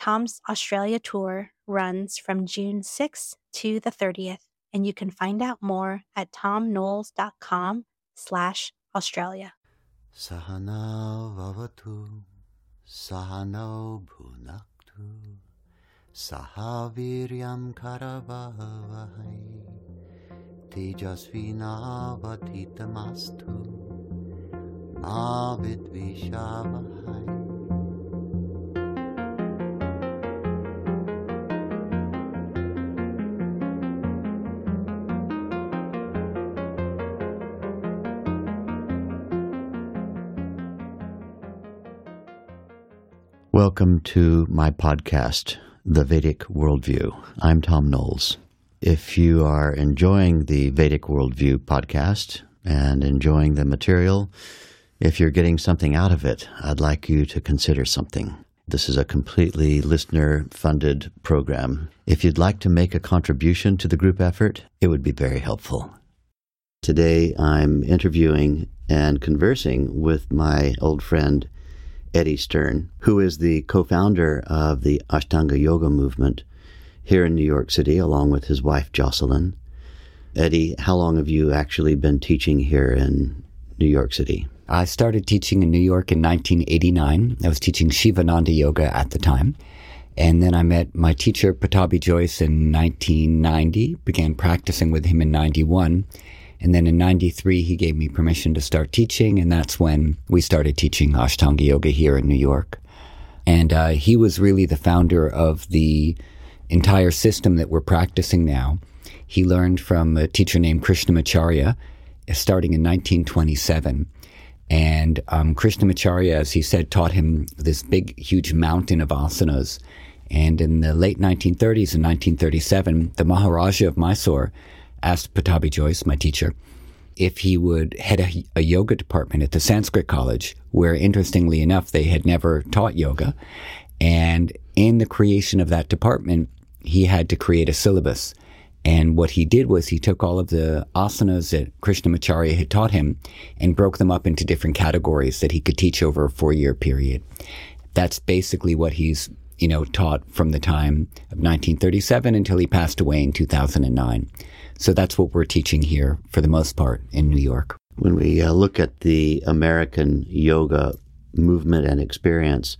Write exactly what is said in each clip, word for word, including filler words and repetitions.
Thom's Australia tour runs from June sixth to the thirtieth, and you can find out more at ThomKnoles.com slash Australia. Sahana vavatu, sahana bhunaktu, sahaviryam karavahai, tejasvinavadhitamastu. Avid Vishavahai. Welcome to my podcast, The Vedic Worldview. I'm Thom Knoles. If you are enjoying the Vedic Worldview podcast and enjoying the material, if you're getting something out of it, I'd like you to consider something. This is a completely listener-funded program. If you'd like to make a contribution to the group effort, it would be very helpful. Today, I'm interviewing and conversing with my old friend, Eddie Stern, who is the co-founder of the Ashtanga Yoga movement here in New York City, along with his wife, Jocelyn. Eddie, how long have you actually been teaching here in New York City? I started teaching in New York in nineteen eighty-nine. I was teaching Shivananda Yoga at the time. And then I met my teacher, Pattabhi Jois, in nineteen ninety, began practicing with him in ninety-one. And then in ninety-three, he gave me permission to start teaching, and that's when we started teaching Ashtanga Yoga here in New York. And uh, he was really the founder of the entire system that we're practicing now. He learned from a teacher named Krishnamacharya, starting in nineteen twenty-seven. And um, Krishnamacharya, as he said, taught him this big, huge mountain of asanas. And in the late nineteen thirties and nineteen thirty-seven, the Maharaja of Mysore asked Pattabhi Jois, my teacher, if he would head a, a yoga department at the Sanskrit College, where, interestingly enough, they had never taught yoga. And in the creation of that department, he had to create a syllabus. And what he did was he took all of the asanas that Krishnamacharya had taught him and broke them up into different categories that he could teach over a four-year period. That's basically what he's, you know, taught from the time of nineteen thirty-seven until he passed away in two thousand nine. So that's what we're teaching here for the most part in New York. When we uh, look at the American yoga movement and experience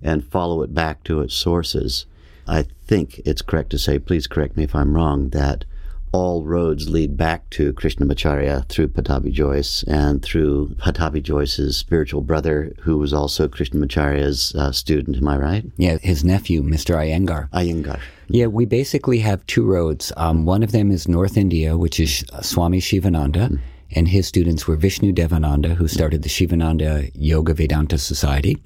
and follow it back to its sources, I think it's correct to say, please correct me if I'm wrong, that all roads lead back to Krishnamacharya through Pattabhi Jois and through Pattabhi Jois's spiritual brother, who was also Krishnamacharya's uh, student. Am I right? Yeah, his nephew, Mister Iyengar. Iyengar. Yeah, we basically have two roads. Um, one of them is North India, which is Swami Sivananda, mm-hmm. and his students were Vishnudevananda, who started the Shivananda Yoga Vedanta Society,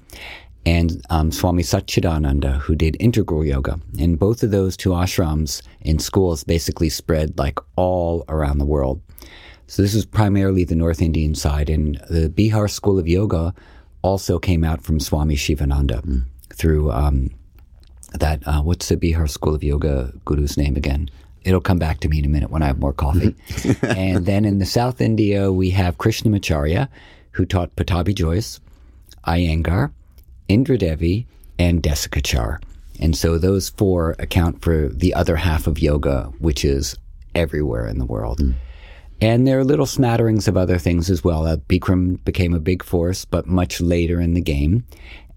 and um, Swami Satchidananda, who did integral yoga. And both of those two ashrams and schools basically spread like all around the world. So this is primarily the North Indian side. And the Bihar School of Yoga also came out from Swami Sivananda mm. through um, that, uh, what's the Bihar School of Yoga guru's name again? It'll come back to me in a minute when I have more coffee. And then in the South India, we have Krishnamacharya, who taught Pattabhi Jois, Iyengar, Indra Devi, and Desikachar. And so those four account for the other half of yoga, which is everywhere in the world. Mm. And there are little smatterings of other things as well. Uh, Bikram became a big force, but much later in the game.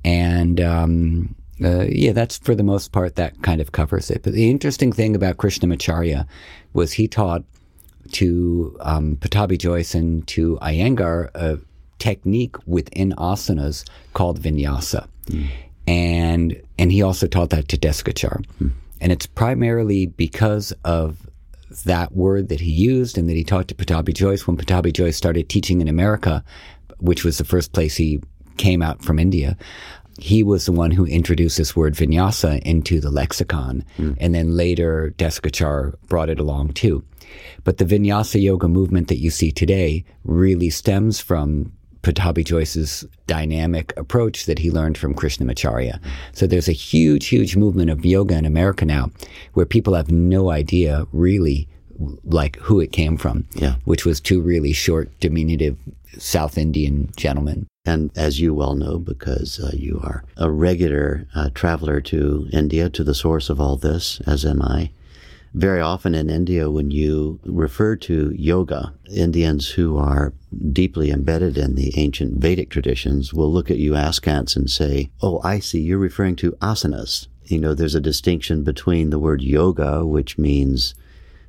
And um, uh, yeah, that's for the most part, that kind of covers it. But the interesting thing about Krishnamacharya was he taught to um, Pattabhi Jois and to Iyengar uh, technique within asanas called vinyasa. Mm. And and he also taught that to Desikachar. Mm. And it's primarily because of that word that he used and that he taught to Pattabhi Jois when Pattabhi Jois started teaching in America, which was the first place he came out from India. he was the one who introduced this word vinyasa into the lexicon. Mm. And then later, Desikachar brought it along too. But the vinyasa yoga movement that you see today really stems from Pattabhi Jois's dynamic approach that he learned from Krishnamacharya. So there's a huge, huge movement of yoga in America now where people have no idea really like who it came from, yeah. which was two really short, diminutive South Indian gentlemen. And as you well know, because uh, you are a regular uh, traveler to India, to the source of all this, as am I, very often in India, when you refer to yoga, Indians who are deeply embedded in the ancient Vedic traditions will look at you askance and say, oh, I see, you're referring to asanas. You know, there's a distinction between the word yoga, which means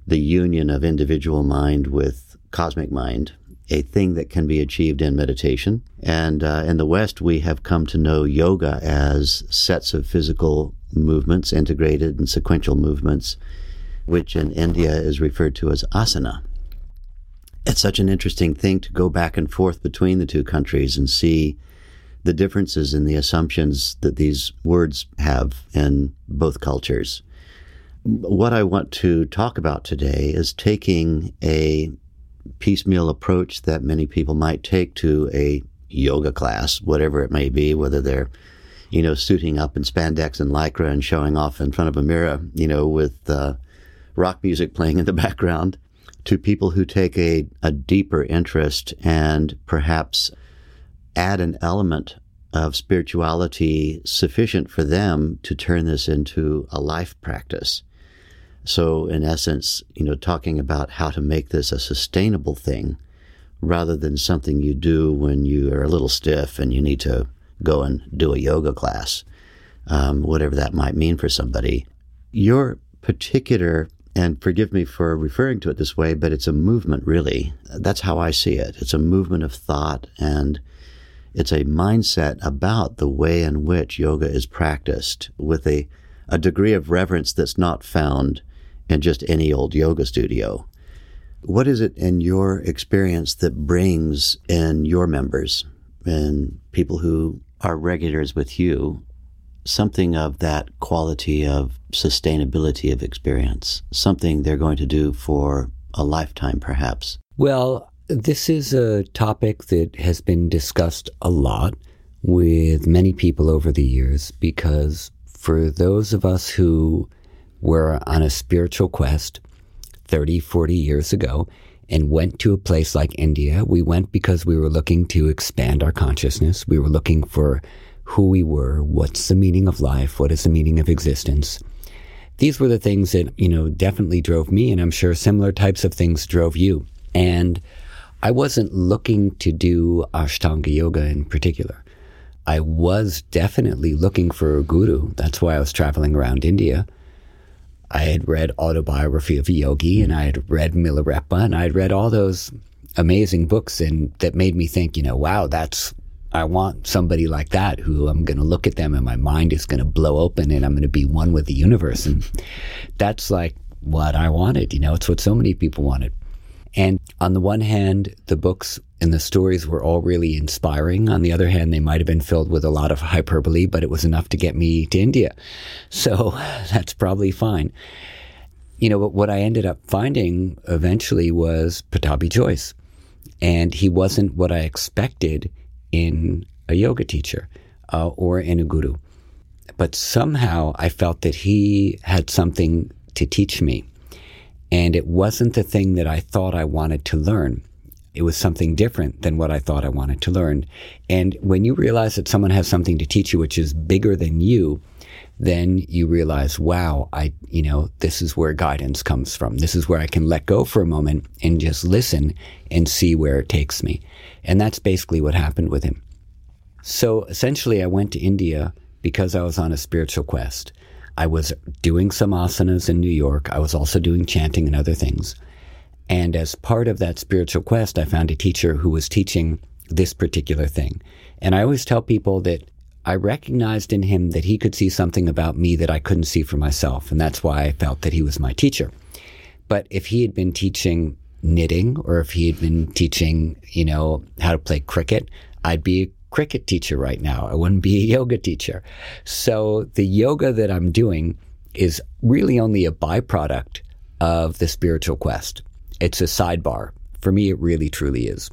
the union of individual mind with cosmic mind, a thing that can be achieved in meditation. And uh, in the West, we have come to know yoga as sets of physical movements, integrated and sequential movements, which in India is referred to as asana. It's such an interesting thing to go back and forth between the two countries and see the differences in the assumptions that these words have in both cultures. What I want to talk about today is taking a piecemeal approach that many people might take to a yoga class, whatever it may be, whether they're you know, suiting up in spandex and lycra and showing off in front of a mirror, you know, with uh, rock music playing in the background, to people who take a, a deeper interest and perhaps add an element of spirituality sufficient for them to turn this into a life practice. So in essence, you know, talking about how to make this a sustainable thing rather than something you do when you are a little stiff and you need to go and do a yoga class, um, whatever that might mean for somebody. Your particular, and forgive me for referring to it this way, but it's a movement, really. That's how I see it. It's a movement of thought, and it's a mindset about the way in which yoga is practiced with a, a degree of reverence that's not found in just any old yoga studio. What is it in your experience that brings in your members and people who are regulars with you something of that quality of sustainability of experience, something they're going to do for a lifetime, perhaps? Well, this is a topic that has been discussed a lot with many people over the years, because for those of us who were on a spiritual quest thirty, forty years ago and went to a place like India, we went because we were looking to expand our consciousness. We were looking for who we were, what's the meaning of life, what is the meaning of existence. These were the things that, you know, definitely drove me, and I'm sure similar types of things drove you. And I wasn't looking to do Ashtanga Yoga in particular. I was definitely looking for a guru. That's why I was traveling around India. I had read Autobiography of a Yogi, and I had read Milarepa, and I had read all those amazing books, and that made me think, you know, wow, that's, I want somebody like that who I'm going to look at them and my mind is going to blow open and I'm going to be one with the universe. And that's like what I wanted, you know, it's what so many people wanted. And on the one hand, the books and the stories were all really inspiring. On the other hand, they might have been filled with a lot of hyperbole, but it was enough to get me to India. So that's probably fine. You know, but what I ended up finding eventually was Pattabhi Jois. And he wasn't what I expected in a yoga teacher uh, or in a guru. But somehow I felt that he had something to teach me. And it wasn't the thing that I thought I wanted to learn. It was something different than what I thought I wanted to learn. And when you realize that someone has something to teach you which is bigger than you, then you realize, wow, I, you know, this is where guidance comes from. This is where I can let go for a moment and just listen and see where it takes me. And that's basically what happened with him. So essentially, I went to India because I was on a spiritual quest. I was doing some asanas in New York. I was also doing chanting and other things. And as part of that spiritual quest, I found a teacher who was teaching this particular thing. And I always tell people that I recognized in him that he could see something about me that I couldn't see for myself, and that's why I felt that he was my teacher. But if he had been teaching knitting, or if he had been teaching, you know, how to play cricket, I'd be cricket teacher right now. I wouldn't be a yoga teacher. So the yoga that I'm doing is really only a byproduct of the spiritual quest. It's a sidebar. For me, it really, truly is.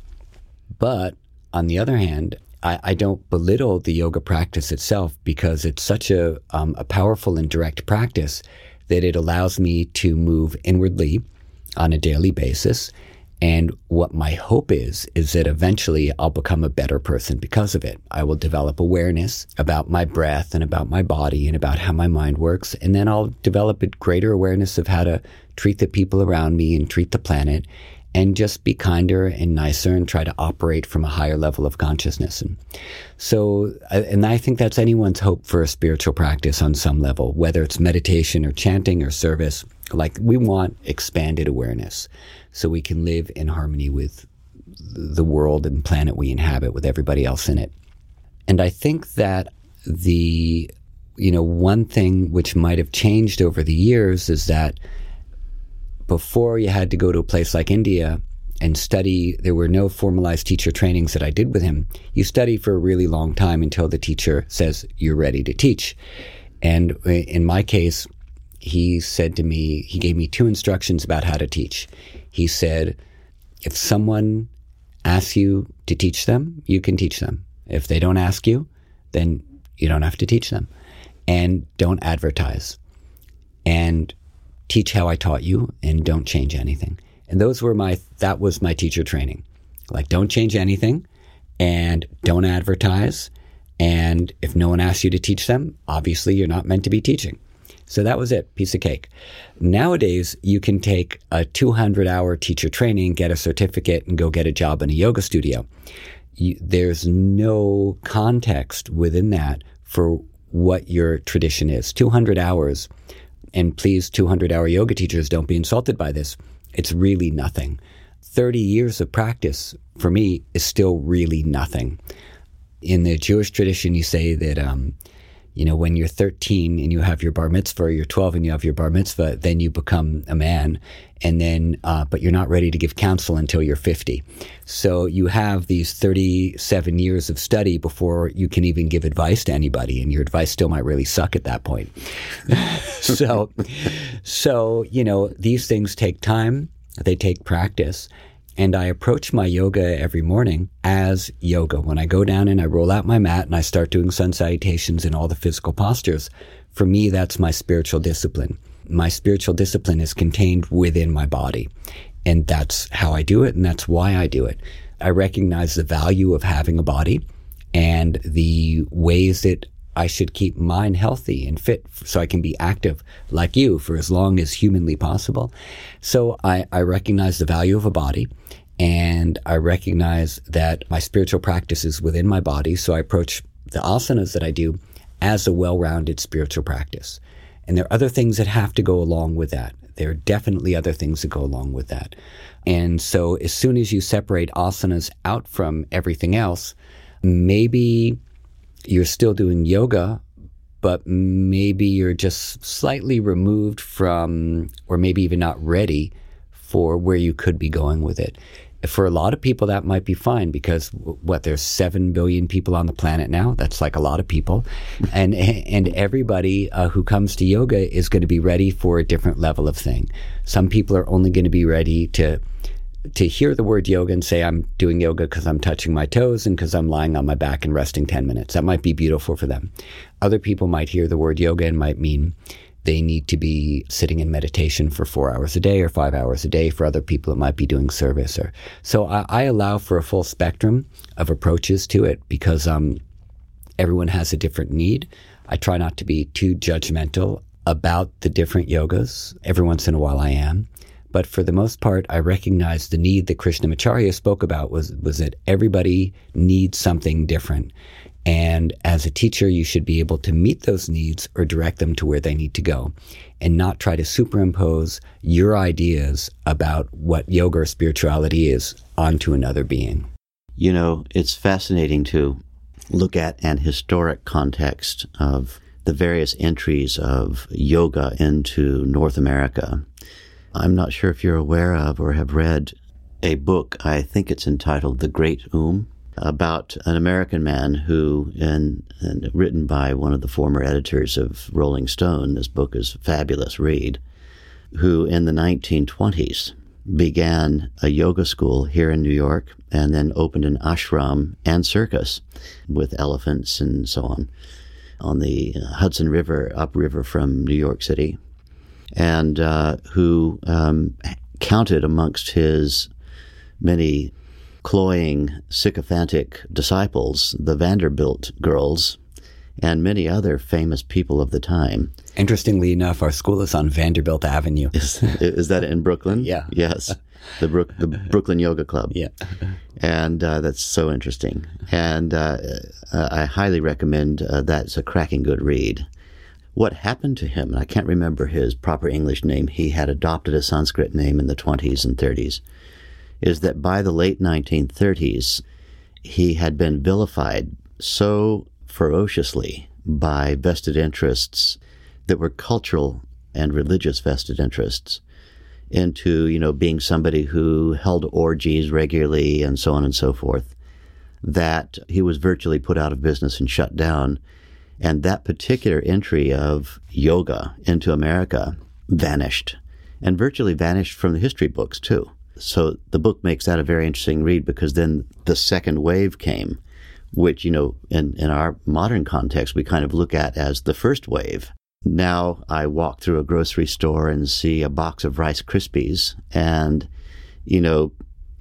But on the other hand, I, I don't belittle the yoga practice itself, because it's such a, um, a powerful and direct practice that it allows me to move inwardly on a daily basis. And what my hope is, is that eventually I'll become a better person because of it. I will develop awareness about my breath and about my body and about how my mind works. And then I'll develop a greater awareness of how to treat the people around me and treat the planet, and just be kinder and nicer and try to operate from a higher level of consciousness. And so, and I think that's anyone's hope for a spiritual practice on some level, whether it's meditation or chanting or service. Like, we want expanded awareness so we can live in harmony with the world and planet we inhabit, with everybody else in it. And I think that the, you know, one thing which might have changed over the years is that before, you had to go to a place like India and study. There were no formalized teacher trainings that I did with him. You study for a really long time until the teacher says, you're ready to teach. And in my case, he said to me, he gave me two instructions about how to teach. He said, if someone asks you to teach them, you can teach them. If they don't ask you, then you don't have to teach them. And don't advertise. And teach how I taught you, and don't change anything. And those were my, that was my teacher training. Like, don't change anything, and don't advertise. And if no one asks you to teach them, obviously you're not meant to be teaching. So that was it, piece of cake. Nowadays, you can take a two hundred hour teacher training, get a certificate, and go get a job in a yoga studio. You, there's no context within that for what your tradition is. two hundred hours. And please, two hundred hour yoga teachers, don't be insulted by this. It's really nothing. thirty years of practice, for me, is still really nothing. In the Jewish tradition, you say that, um, you know, when you're thirteen and you have your bar mitzvah, or you're twelve and you have your bar mitzvah, then you become a man. And then, uh, but you're not ready to give counsel until you're fifty. So you have these thirty-seven years of study before you can even give advice to anybody, and your advice still might really suck at that point. so, so, you know, these things take time, they take practice. And I approach my yoga every morning as yoga. When I go down and I roll out my mat and I start doing sun salutations and all the physical postures, for me, that's my spiritual discipline. My spiritual discipline is contained within my body. And that's how I do it, and that's why I do it. I recognize the value of having a body and the ways that I should keep mine healthy and fit so I can be active like you for as long as humanly possible. So I, I recognize the value of a body, and I recognize that my spiritual practice is within my body. So I approach the asanas that I do as a well-rounded spiritual practice. And there are other things that have to go along with that. There are definitely other things that go along with that. And so as soon as you separate asanas out from everything else, maybe you're still doing yoga, but maybe you're just slightly removed from, or maybe even not ready for where you could be going with it. For a lot of people, that might be fine, because what, there's seven billion people on the planet now. That's like a lot of people. And and everybody uh, who comes to yoga is going to be ready for a different level of thing. Some people are only going to be ready to to hear the word yoga and say, I'm doing yoga because I'm touching my toes and because I'm lying on my back and resting ten minutes. That might be beautiful for them. Other people might hear the word yoga and might mean they need to be sitting in meditation for four hours a day or five hours a day. For other people, it might be doing service. Or so I, I allow for a full spectrum of approaches to it, because um, everyone has a different need. I try not to be too judgmental about the different yogas. Every once in a while I am. But for the most part, I recognize the need that Krishnamacharya spoke about was, was that everybody needs something different. And as a teacher, you should be able to meet those needs or direct them to where they need to go, and not try to superimpose your ideas about what yoga or spirituality is onto another being. You know, it's fascinating to look at an historic context of the various entries of yoga into North America. I'm not sure if you're aware of or have read a book, I think it's entitled The Great Um, about an American man who, and, and written by one of the former editors of Rolling Stone, this book is a fabulous read, who in the nineteen twenties began a yoga school here in New York and then opened an ashram and circus with elephants and so on on the Hudson River, upriver from New York City, and uh, who um, counted amongst his many cloying, sycophantic disciples, the Vanderbilt girls, and many other famous people of the time. Interestingly enough, our school is on Vanderbilt Avenue. Is, is that in Brooklyn? Yeah. Yes. The, Brook, the Brooklyn Yoga Club. Yeah. And uh, that's so interesting. And uh, I highly recommend uh, that's a cracking good read. What happened to him, and I can't remember his proper English name, he had adopted a Sanskrit name in the twenties and thirties, is that by the late nineteen thirties, he had been vilified so ferociously by vested interests that were cultural and religious vested interests into, you know, being somebody who held orgies regularly and so on and so forth, that he was virtually put out of business and shut down. And that particular entry of yoga into America vanished, and virtually vanished from the history books too. So the book makes that a very interesting read, because then the second wave came, which, you know, in, in our modern context, we kind of look at as the first wave. Now I walk through a grocery store and see a box of Rice Krispies, and, you know,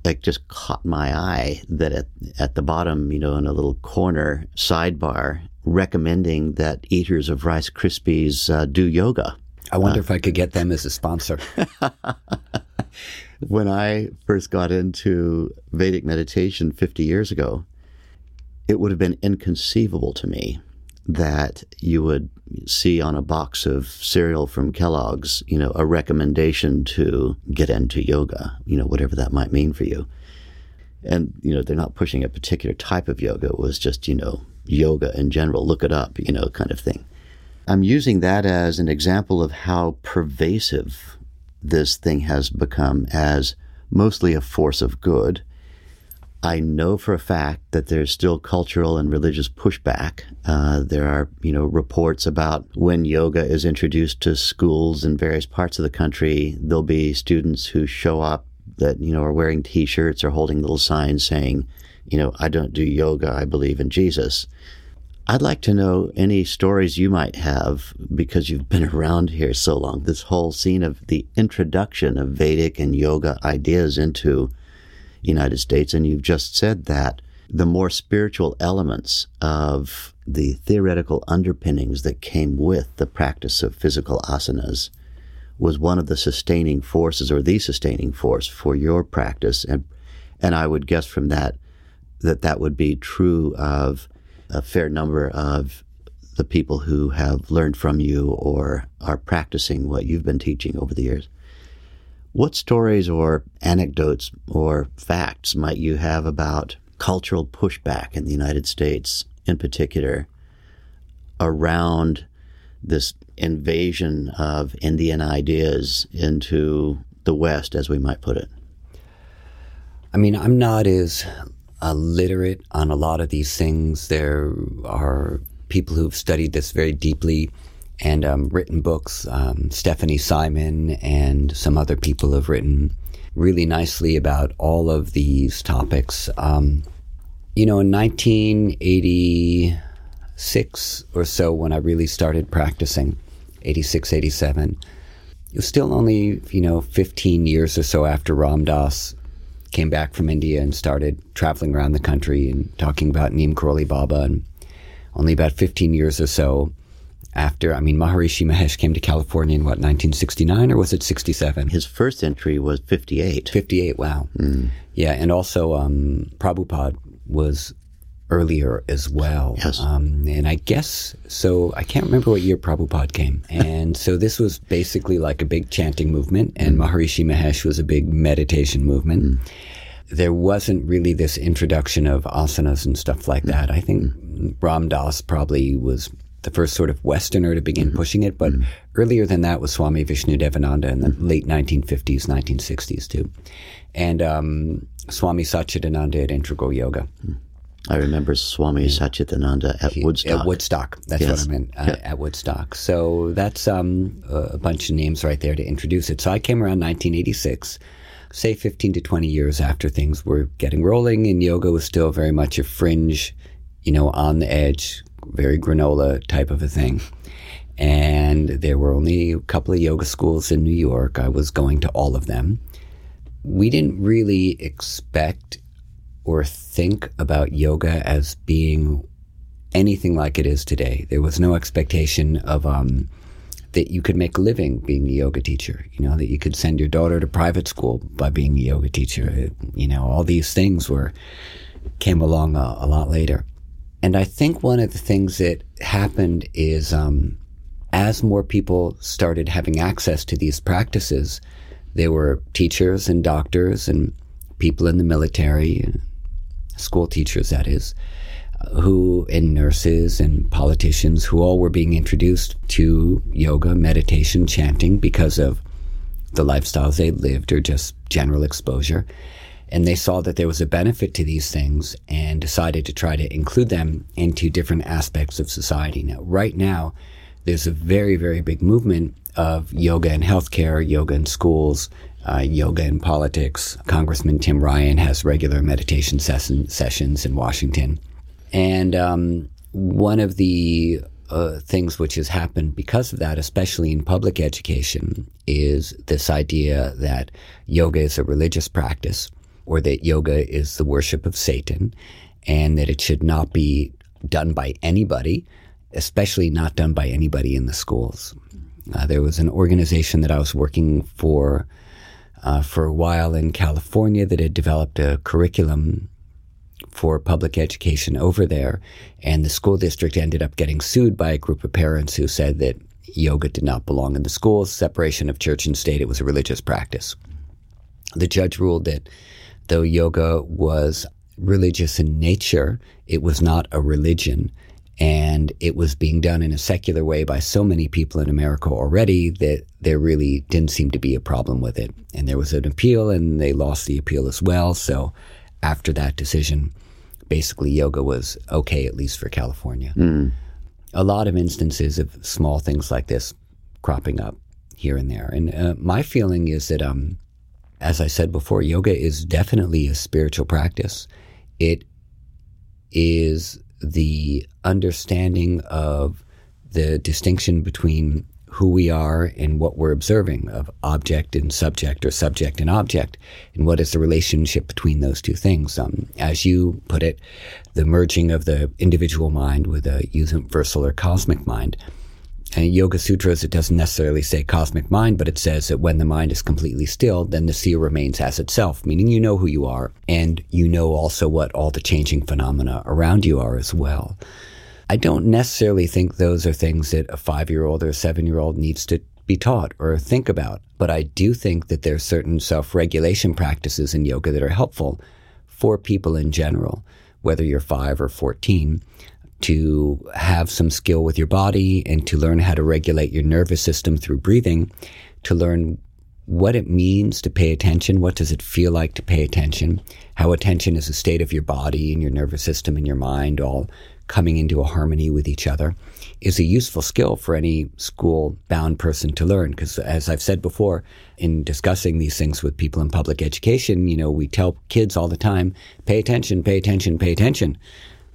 it just caught my eye that at, at the bottom, you know, in a little corner sidebar, recommending that eaters of Rice Krispies uh, do yoga. I wonder uh, if I could get them as a sponsor. When I first got into Vedic meditation fifty years ago, it would have been inconceivable to me that you would see on a box of cereal from Kellogg's, you know, a recommendation to get into yoga, you know, whatever that might mean for you. And, you know, they're not pushing a particular type of yoga. It was just, you know, yoga in general, look it up, you know, kind of thing. I'm using that as an example of how pervasive this thing has become as mostly a force of good. I know for a fact that there's still cultural and religious pushback. Uh, there are, you know, reports about when yoga is introduced to schools in various parts of the country, there'll be students who show up that, you know, are wearing T-shirts or holding little signs saying, you know, I don't do yoga, I believe in Jesus. I'd like to know any stories you might have, because you've been around here so long, this whole scene of the introduction of Vedic and yoga ideas into United States. And you've just said that the more spiritual elements of the theoretical underpinnings that came with the practice of physical asanas was one of the sustaining forces, or the sustaining force, for your practice. And and I would guess from that that that would be true of a fair number of the people who have learned from you or are practicing what you've been teaching over the years. What stories or anecdotes or facts might you have about cultural pushback in the United States in particular around this invasion of Indian ideas into the West, as we might put it? I mean, I'm not as uh, literate on a lot of these things. There are people who've studied this very deeply and um, written books. Um, Stephanie Simon and some other people have written really nicely about all of these topics. Um, you know, in nineteen eighty-six or so, when I really started practicing, eighty-six, eighty-seven, it was still only, you know, fifteen years or so after Ram Dass came back from India and started traveling around the country and talking about Neem Karoli Baba, and only about fifteen years or so after, I mean, Maharishi Mahesh came to California in, what, nineteen sixty-nine, or was it sixty-seven? His first entry was fifty-eight. fifty-eight, wow. Mm. Yeah, and also um, Prabhupada was earlier as well. Yes. Um, and I guess, so I can't remember what year Prabhupada came. And so this was basically like a big chanting movement, and mm. Maharishi Mahesh was a big meditation movement. Mm. There wasn't really this introduction of asanas and stuff like mm. that. I think mm. Ram Dass probably was the first sort of Westerner to begin mm-hmm. pushing it, but mm-hmm. earlier than that was Swami Vishnudevananda in the mm-hmm. late nineteen fifties, nineteen sixties too. And um, Swami Satchidananda at Integral Yoga. Mm-hmm. I remember Swami Satchidananda at he, Woodstock. At Woodstock. That's yes. what I meant, uh, yeah. at Woodstock. So that's um, a bunch of names right there to introduce it. So I came around nineteen eighty-six, say fifteen to twenty years after things were getting rolling, and yoga was still very much a fringe, you know, on the edge, very granola type of a thing. And there were only a couple of yoga schools in New York. I was going to all of them. We didn't really expect or think about yoga as being anything like it is today. There was no expectation of um, that you could make a living being a yoga teacher, you know, that you could send your daughter to private school by being a yoga teacher. You know, all these things were came along a, a lot later. And I think one of the things that happened is um, as more people started having access to these practices, there were teachers and doctors and people in the military, school teachers that is, who and nurses and politicians who all were being introduced to yoga, meditation, chanting because of the lifestyles they lived or just general exposure. And they saw that there was a benefit to these things and decided to try to include them into different aspects of society. Now, right now, there's a very, very big movement of yoga in healthcare, yoga in schools, Uh, yoga and politics. Congressman Tim Ryan has regular meditation session, sessions in Washington. And um, one of the uh, things which has happened because of that, especially in public education, is this idea that yoga is a religious practice, or that yoga is the worship of Satan, and that it should not be done by anybody, especially not done by anybody in the schools. Uh, there was an organization that I was working for Uh, for a while in California that had developed a curriculum for public education over there. And the school district ended up getting sued by a group of parents who said that yoga did not belong in the schools, separation of church and state, it was a religious practice. The judge ruled that though yoga was religious in nature, it was not a religion. And it was being done in a secular way by so many people in America already that there really didn't seem to be a problem with it. And there was an appeal, and they lost the appeal as well. So after that decision, basically yoga was okay, at least for California. Mm. A lot of instances of small things like this cropping up here and there. And uh, my feeling is that, um, as I said before, yoga is definitely a spiritual practice. It is the understanding of the distinction between who we are and what we're observing, of object and subject, or subject and object, and what is the relationship between those two things. Um, as you put it, the merging of the individual mind with a universal or cosmic mind. And in Yoga Sutras, it doesn't necessarily say cosmic mind, but it says that when the mind is completely still, then the seer remains as itself, meaning you know who you are, and you know also what all the changing phenomena around you are as well. I don't necessarily think those are things that a five-year-old or a seven-year-old needs to be taught or think about, but I do think that there are certain self-regulation practices in yoga that are helpful for people in general, whether you're five or fourteen, to have some skill with your body and to learn how to regulate your nervous system through breathing, to learn what it means to pay attention, what does it feel like to pay attention, how attention is a state of your body and your nervous system and your mind all coming into a harmony with each other, is a useful skill for any school-bound person to learn. Because as I've said before, in discussing these things with people in public education, you know, we tell kids all the time, pay attention, pay attention, pay attention.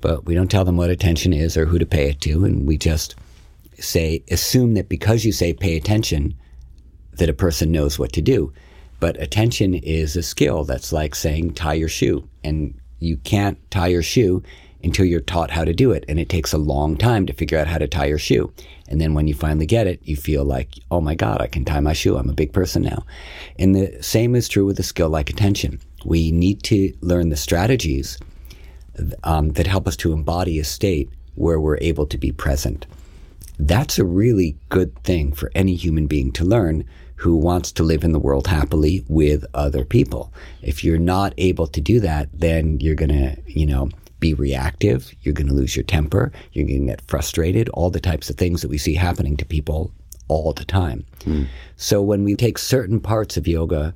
But we don't tell them what attention is or who to pay it to, and we just say, assume that because you say pay attention, that a person knows what to do. But attention is a skill. That's like saying tie your shoe, and you can't tie your shoe until you're taught how to do it, and it takes a long time to figure out how to tie your shoe. And then when you finally get it, you feel like, oh my God, I can tie my shoe, I'm a big person now. And the same is true with a skill like attention. We need to learn the strategies Um, that help us to embody a state where we're able to be present. That's a really good thing for any human being to learn who wants to live in the world happily with other people. If you're not able to do that, then you're going to, you know, be reactive, you're going to lose your temper, you're going to get frustrated, all the types of things that we see happening to people all the time. Mm. So when we take certain parts of yoga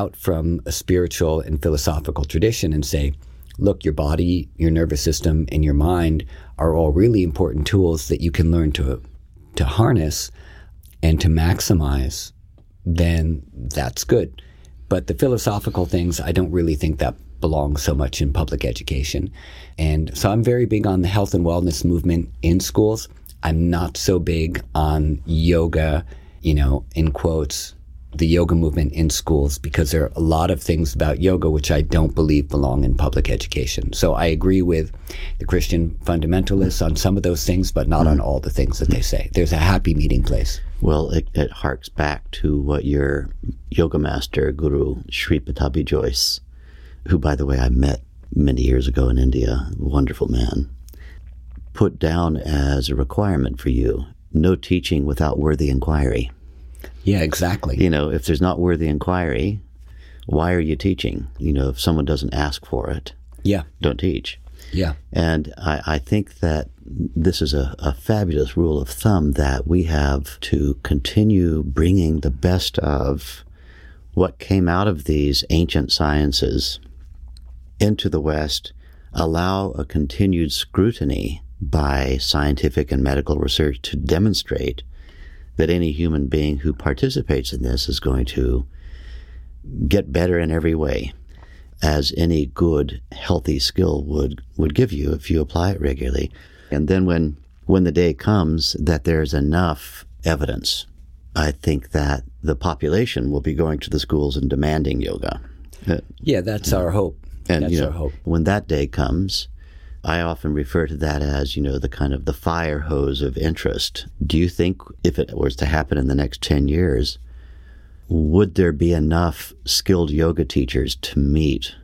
out from a spiritual and philosophical tradition and say, look, your body, your nervous system, and your mind are all really important tools that you can learn to to harness and to maximize, then that's good. But the philosophical things, I don't really think that belongs so much in public education. And so I'm very big on the health and wellness movement in schools. I'm not so big on yoga, you know, in quotes, the yoga movement in schools, because there are a lot of things about yoga which I don't believe belong in public education. So I agree with the Christian fundamentalists on some of those things, but not mm-hmm. on all the things that they say. There's a happy meeting place. Well, it, it harks back to what your yoga master, Guru Sri Pattabhi Jois, who, by the way, I met many years ago in India, a wonderful man, put down as a requirement for you, no teaching without worthy inquiry. Yeah, exactly. You know, if there's not worthy inquiry, why are you teaching? You know, if someone doesn't ask for it, yeah, don't teach. Yeah. And I, I think that this is a, a fabulous rule of thumb that we have to continue bringing the best of what came out of these ancient sciences into the West, allow a continued scrutiny by scientific and medical research to demonstrate that any human being who participates in this is going to get better in every way, as any good, healthy skill would, would give you if you apply it regularly. And then when, when the day comes that there's enough evidence, I think that the population will be going to the schools and demanding yoga. Yeah, that's our hope. And, that's you know, our hope. When that day comes, I often refer to that as, you know, the kind of the fire hose of interest. Do you think if it was to happen in the next ten years, would there be enough skilled yoga teachers to meet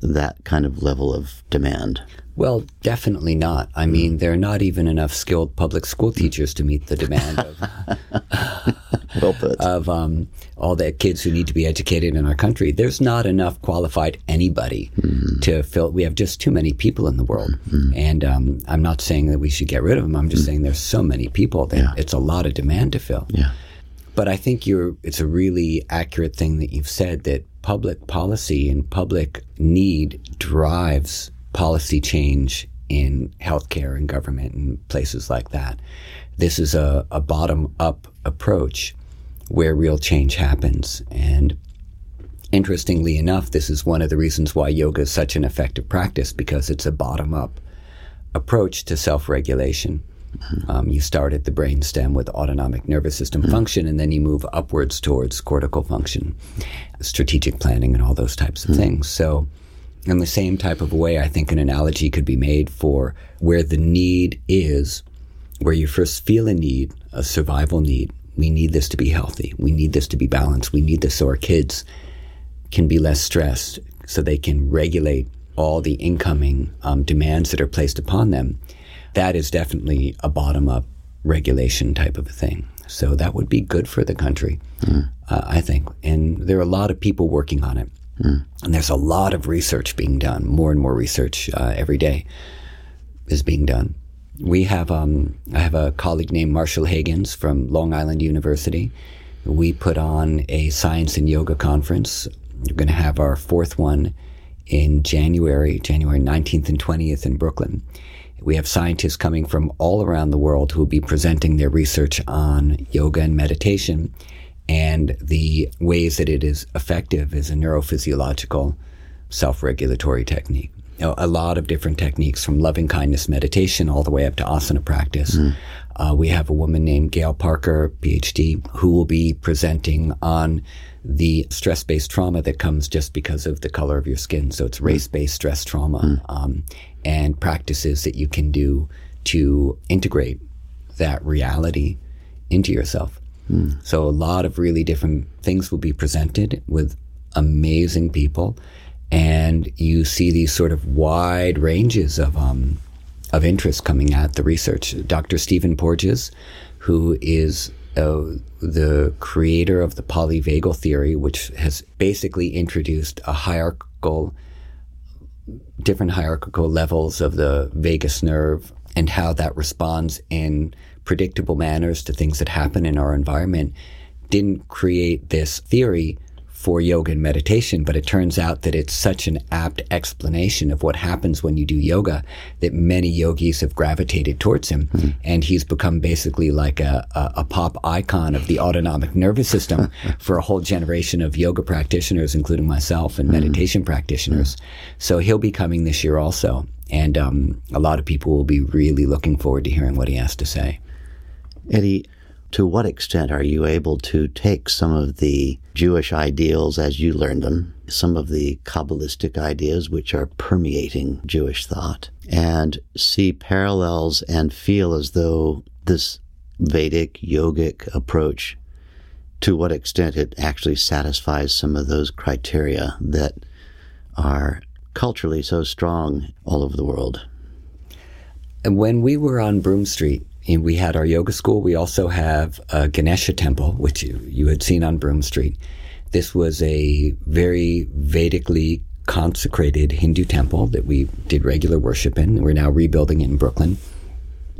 that kind of level of demand? Well, definitely not. I mean, there are not even enough skilled public school teachers to meet the demand of, well put. of um, all the kids who need to be educated in our country. There's not enough qualified anybody mm-hmm. to fill. We have just too many people in the world. Mm-hmm. And um, I'm not saying that we should get rid of them. I'm just mm-hmm. saying there's so many people that yeah. it's a lot of demand to fill. Yeah. But I think you're. It's a really accurate thing that you've said, that public policy and public need drives policy change in healthcare and government and places like that. This is a, a bottom-up approach where real change happens. And interestingly enough, this is one of the reasons why yoga is such an effective practice, because it's a bottom-up approach to self-regulation. Mm-hmm. Um, you start at the brainstem with autonomic nervous system mm-hmm. function, and then you move upwards towards cortical function, strategic planning, and all those types of mm-hmm. things. So in the same type of way, I think an analogy could be made for where the need is, where you first feel a need, a survival need. We need this to be healthy. We need this to be balanced. We need this so our kids can be less stressed, so they can regulate all the incoming um, demands that are placed upon them. That is definitely a bottom-up regulation type of a thing. So that would be good for the country, mm. uh, I think. And there are a lot of people working on it. Mm. And there's a lot of research being done. More and more research uh, every day is being done. We have, um, I have a colleague named Marshall Higgins from Long Island University. We put on a science and yoga conference. We're going to have our fourth one in January, January nineteenth and twentieth in Brooklyn. We have scientists coming from all around the world who will be presenting their research on yoga and meditation and the ways that it is effective as a neurophysiological self-regulatory technique. A lot of different techniques, from loving-kindness meditation all the way up to asana practice. Mm. Uh, we have a woman named Gail Parker, P H D, who will be presenting on the stress-based trauma that comes just because of the color of your skin. So it's race-based stress trauma, mm. um, and practices that you can do to integrate that reality into yourself. Mm. So a lot of really different things will be presented with amazing people. And you see these sort of wide ranges of um, of interest coming at the research. Doctor Stephen Porges, who is uh, the creator of the polyvagal theory, which has basically introduced a hierarchical, different hierarchical levels of the vagus nerve and how that responds in predictable manners to things that happen in our environment, didn't create this theory for yoga and meditation, but it turns out that it's such an apt explanation of what happens when you do yoga that many yogis have gravitated towards him. Mm-hmm. And he's become basically like a, a, a pop icon of the autonomic nervous system for a whole generation of yoga practitioners, including myself, and mm-hmm. meditation practitioners. Mm-hmm. So he'll be coming this year also. And um, a lot of people will be really looking forward to hearing what he has to say. Eddie, to what extent are you able to take some of the Jewish ideals as you learned them, some of the Kabbalistic ideas which are permeating Jewish thought, and see parallels and feel as though this Vedic, yogic approach, to what extent it actually satisfies some of those criteria that are culturally so strong all over the world? When we were on Broome Street, and we had our yoga school. We also have a Ganesha temple, which you, you had seen on Broome Street. This was a very Vedically consecrated Hindu temple that we did regular worship in. We're now rebuilding it in Brooklyn.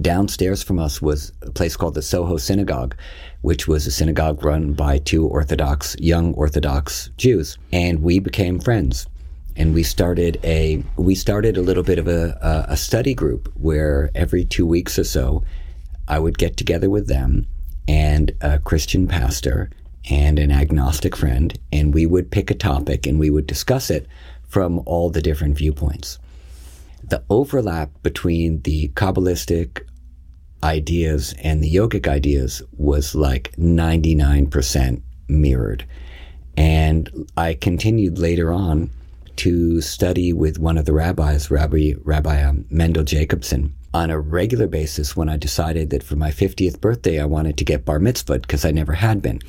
Downstairs from us was a place called the Soho Synagogue, which was a synagogue run by two Orthodox, young Orthodox Jews. And we became friends. And we started a we started a little bit of a, a study group where every two weeks or so, I would get together with them and a Christian pastor and an agnostic friend, and we would pick a topic and we would discuss it from all the different viewpoints. The overlap between the Kabbalistic ideas and the yogic ideas was like ninety-nine percent mirrored. And I continued later on to study with one of the rabbis, Rabbi, Rabbi um, Mendel Jacobson, on a regular basis when I decided that for my fiftieth birthday, I wanted to get bar mitzvahed because I never had been.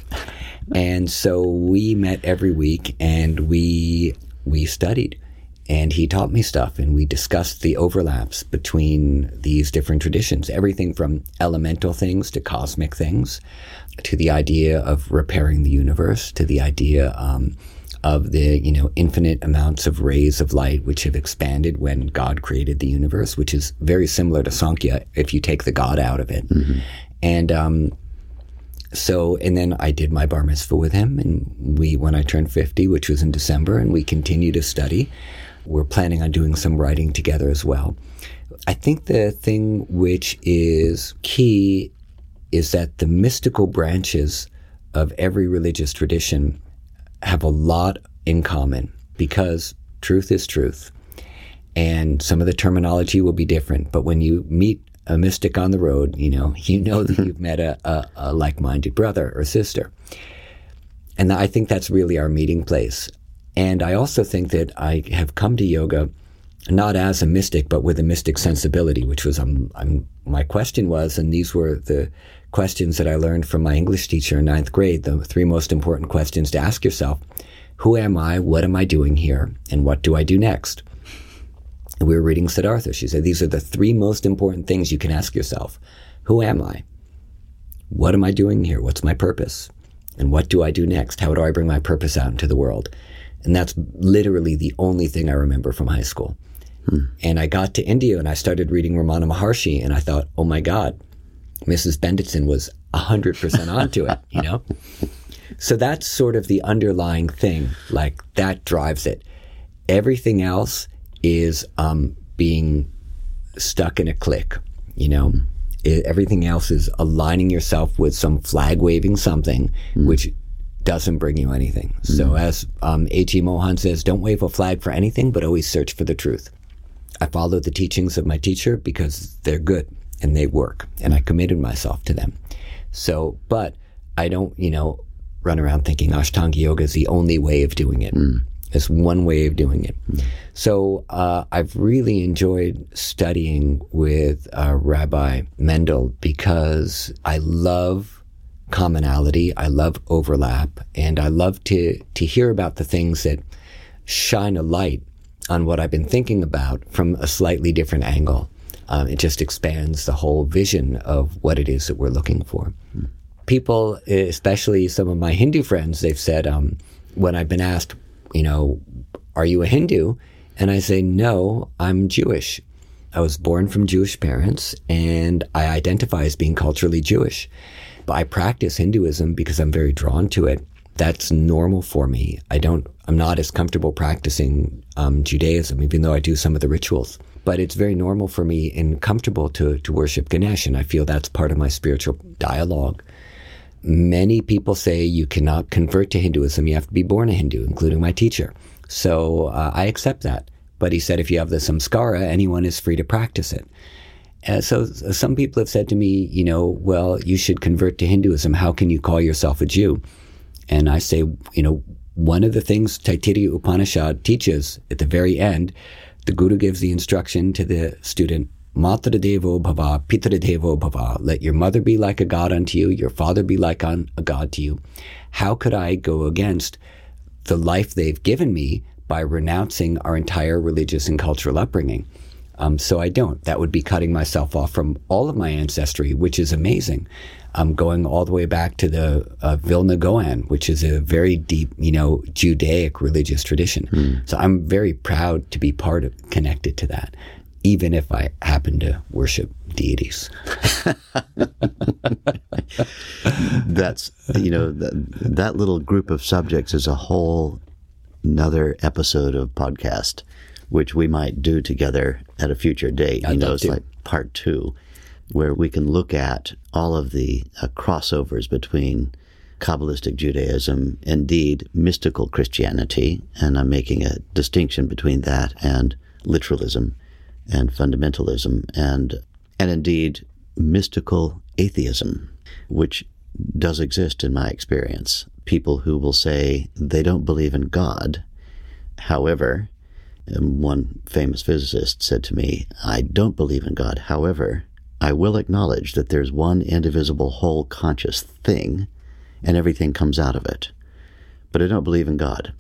And so we met every week and we we studied and he taught me stuff and we discussed the overlaps between these different traditions, everything from elemental things to cosmic things, to the idea of repairing the universe, to the idea um, of the, you know, infinite amounts of rays of light which have expanded when God created the universe, which is very similar to Sankhya if you take the God out of it. Mm-hmm. And um, so, and then I did my bar mitzvah with him, and we, when I turned fifty, which was in December, and we continue to study. We're planning on doing some writing together as well. I think the thing which is key is that the mystical branches of every religious tradition have a lot in common because truth is truth. And some of the terminology will be different, but when you meet a mystic on the road, you know, you know that you've met a, a, a like-minded brother or sister. And I think that's really our meeting place. And I also think that I have come to yoga not as a mystic, but with a mystic sensibility, which was um, um, my question was, and these were the questions that I learned from my English teacher in ninth grade, the three most important questions to ask yourself: who am I, what am I doing here, and what do I do next? And we were reading Siddhartha. She said, these are the three most important things you can ask yourself. Who am I? What am I doing here? What's my purpose? And what do I do next? How do I bring my purpose out into the world? And that's literally the only thing I remember from high school. Hmm. And I got to India and I started reading Ramana Maharshi and I thought, oh my God, Missus Benditson was one hundred percent onto it, you know? So that's sort of the underlying thing, like that drives it. Everything else is um, being stuck in a clique, you know? Mm. It, everything else is aligning yourself with some flag waving something, mm. which doesn't bring you anything. Mm. So as um, H E Mohan says, don't wave a flag for anything, but always search for the truth. I follow the teachings of my teacher because they're good and they work, and I committed myself to them. So, but I don't, you know, run around thinking Ashtanga Yoga is the only way of doing it. Mm. It's one way of doing it. Mm. So uh, I've really enjoyed studying with uh, Rabbi Mendel because I love commonality, I love overlap, and I love to to hear about the things that shine a light on what I've been thinking about from a slightly different angle. Um, it just expands the whole vision of what it is that we're looking for. Mm. People, especially some of my Hindu friends, they've said, um, when I've been asked, you know, are you a Hindu? And I say, no, I'm Jewish. I was born from Jewish parents, and I identify as being culturally Jewish. I practice Hinduism because I'm very drawn to it, that's normal for me. I don't, I'm not as comfortable practicing um, Judaism, even though I do some of the rituals. But it's very normal for me and comfortable to, to worship Ganesha, and I feel that's part of my spiritual dialogue. Many people say you cannot convert to Hinduism. You have to be born a Hindu, including my teacher. So uh, I accept that. But he said, if you have the samskara, anyone is free to practice it. Uh, so some people have said to me, you know, well, you should convert to Hinduism. How can you call yourself a Jew? And I say, you know, one of the things Taittiriya Upanishad teaches at the very end, the guru gives the instruction to the student, Matra Devo Bhava, Pitra Devo Bhava. Let your mother be like a god unto you, your father be like on a god to you. How could I go against the life they've given me by renouncing our entire religious and cultural upbringing? Um, so I don't. That would be cutting myself off from all of my ancestry, which is amazing. Um, going all the way back to the uh, Vilna Gaon, which is a very deep, you know, Judaic religious tradition. Mm. So I'm very proud to be part of, connected to that, even if I happen to worship deities. That's, you know, that, that little group of subjects is a whole another episode of podcast, which we might do together at a future date. I'd you know, it's to. like part two, where we can look at all of the uh, crossovers between Kabbalistic Judaism, indeed mystical Christianity, and I'm making a distinction between that and literalism and fundamentalism, and and indeed mystical atheism, which does exist in my experience. People who will say they don't believe in God. However, one famous physicist said to me, I don't believe in God. However, I will acknowledge that there's one indivisible whole conscious thing and everything comes out of it. But I don't believe in God.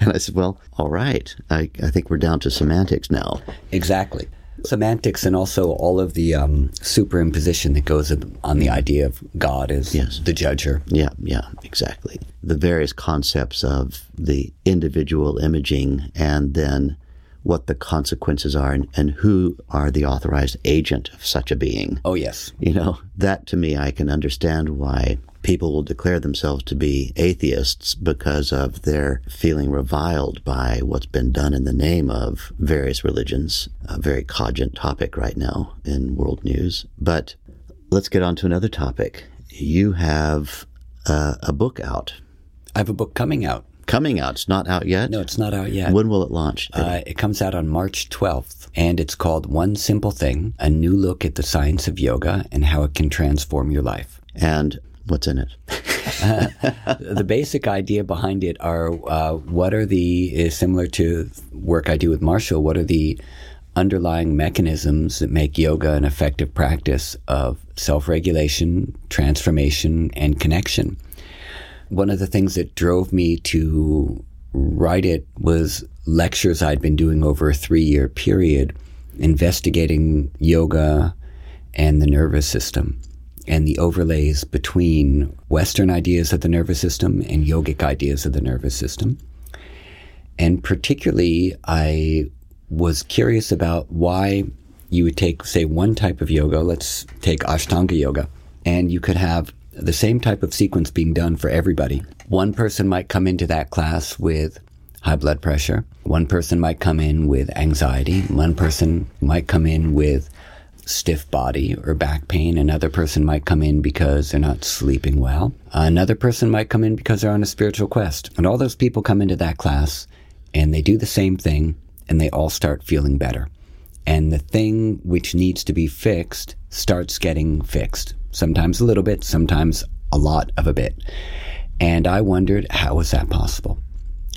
And I said, well, all right. I, I think we're down to semantics now. Exactly. Semantics and also all of the um, superimposition that goes on the idea of God as yes. the judger. Yeah, yeah, exactly. The various concepts of the individual imaging and then what the consequences are and, and who are the authorized agent of such a being. Oh, yes. You know, that to me, I can understand why people will declare themselves to be atheists because of their feeling reviled by what's been done in the name of various religions, a very cogent topic right now in world news. But let's get on to another topic. You have uh, a book out. I have a book coming out. Coming out. It's not out yet? No, it's not out yet. When will it launch? Uh, it comes out on March twelfth, and it's called One Simple Thing, A New Look at the Science of Yoga and How It Can Transform Your Life. And what's in it? uh, the basic idea behind it are uh, what are the, is similar to work I do with Marshall, what are the underlying mechanisms that make yoga an effective practice of self-regulation, transformation, and connection? One of the things that drove me to write it was lectures I'd been doing over a three-year period investigating yoga and the nervous system and the overlays between Western ideas of the nervous system and yogic ideas of the nervous system. And particularly, I was curious about why you would take, say, one type of yoga, let's take Ashtanga Yoga, and you could have the same type of sequence being done for everybody. One person might come into that class with high blood pressure. One person might come in with anxiety. One person might come in with stiff body or back pain. Another person might come in because they're not sleeping well. Another person might come in because they're on a spiritual quest. And all those people come into that class and they do the same thing and they all start feeling better. And the thing which needs to be fixed starts getting fixed. Sometimes a little bit, sometimes a lot of a bit. And I wondered, how is that possible?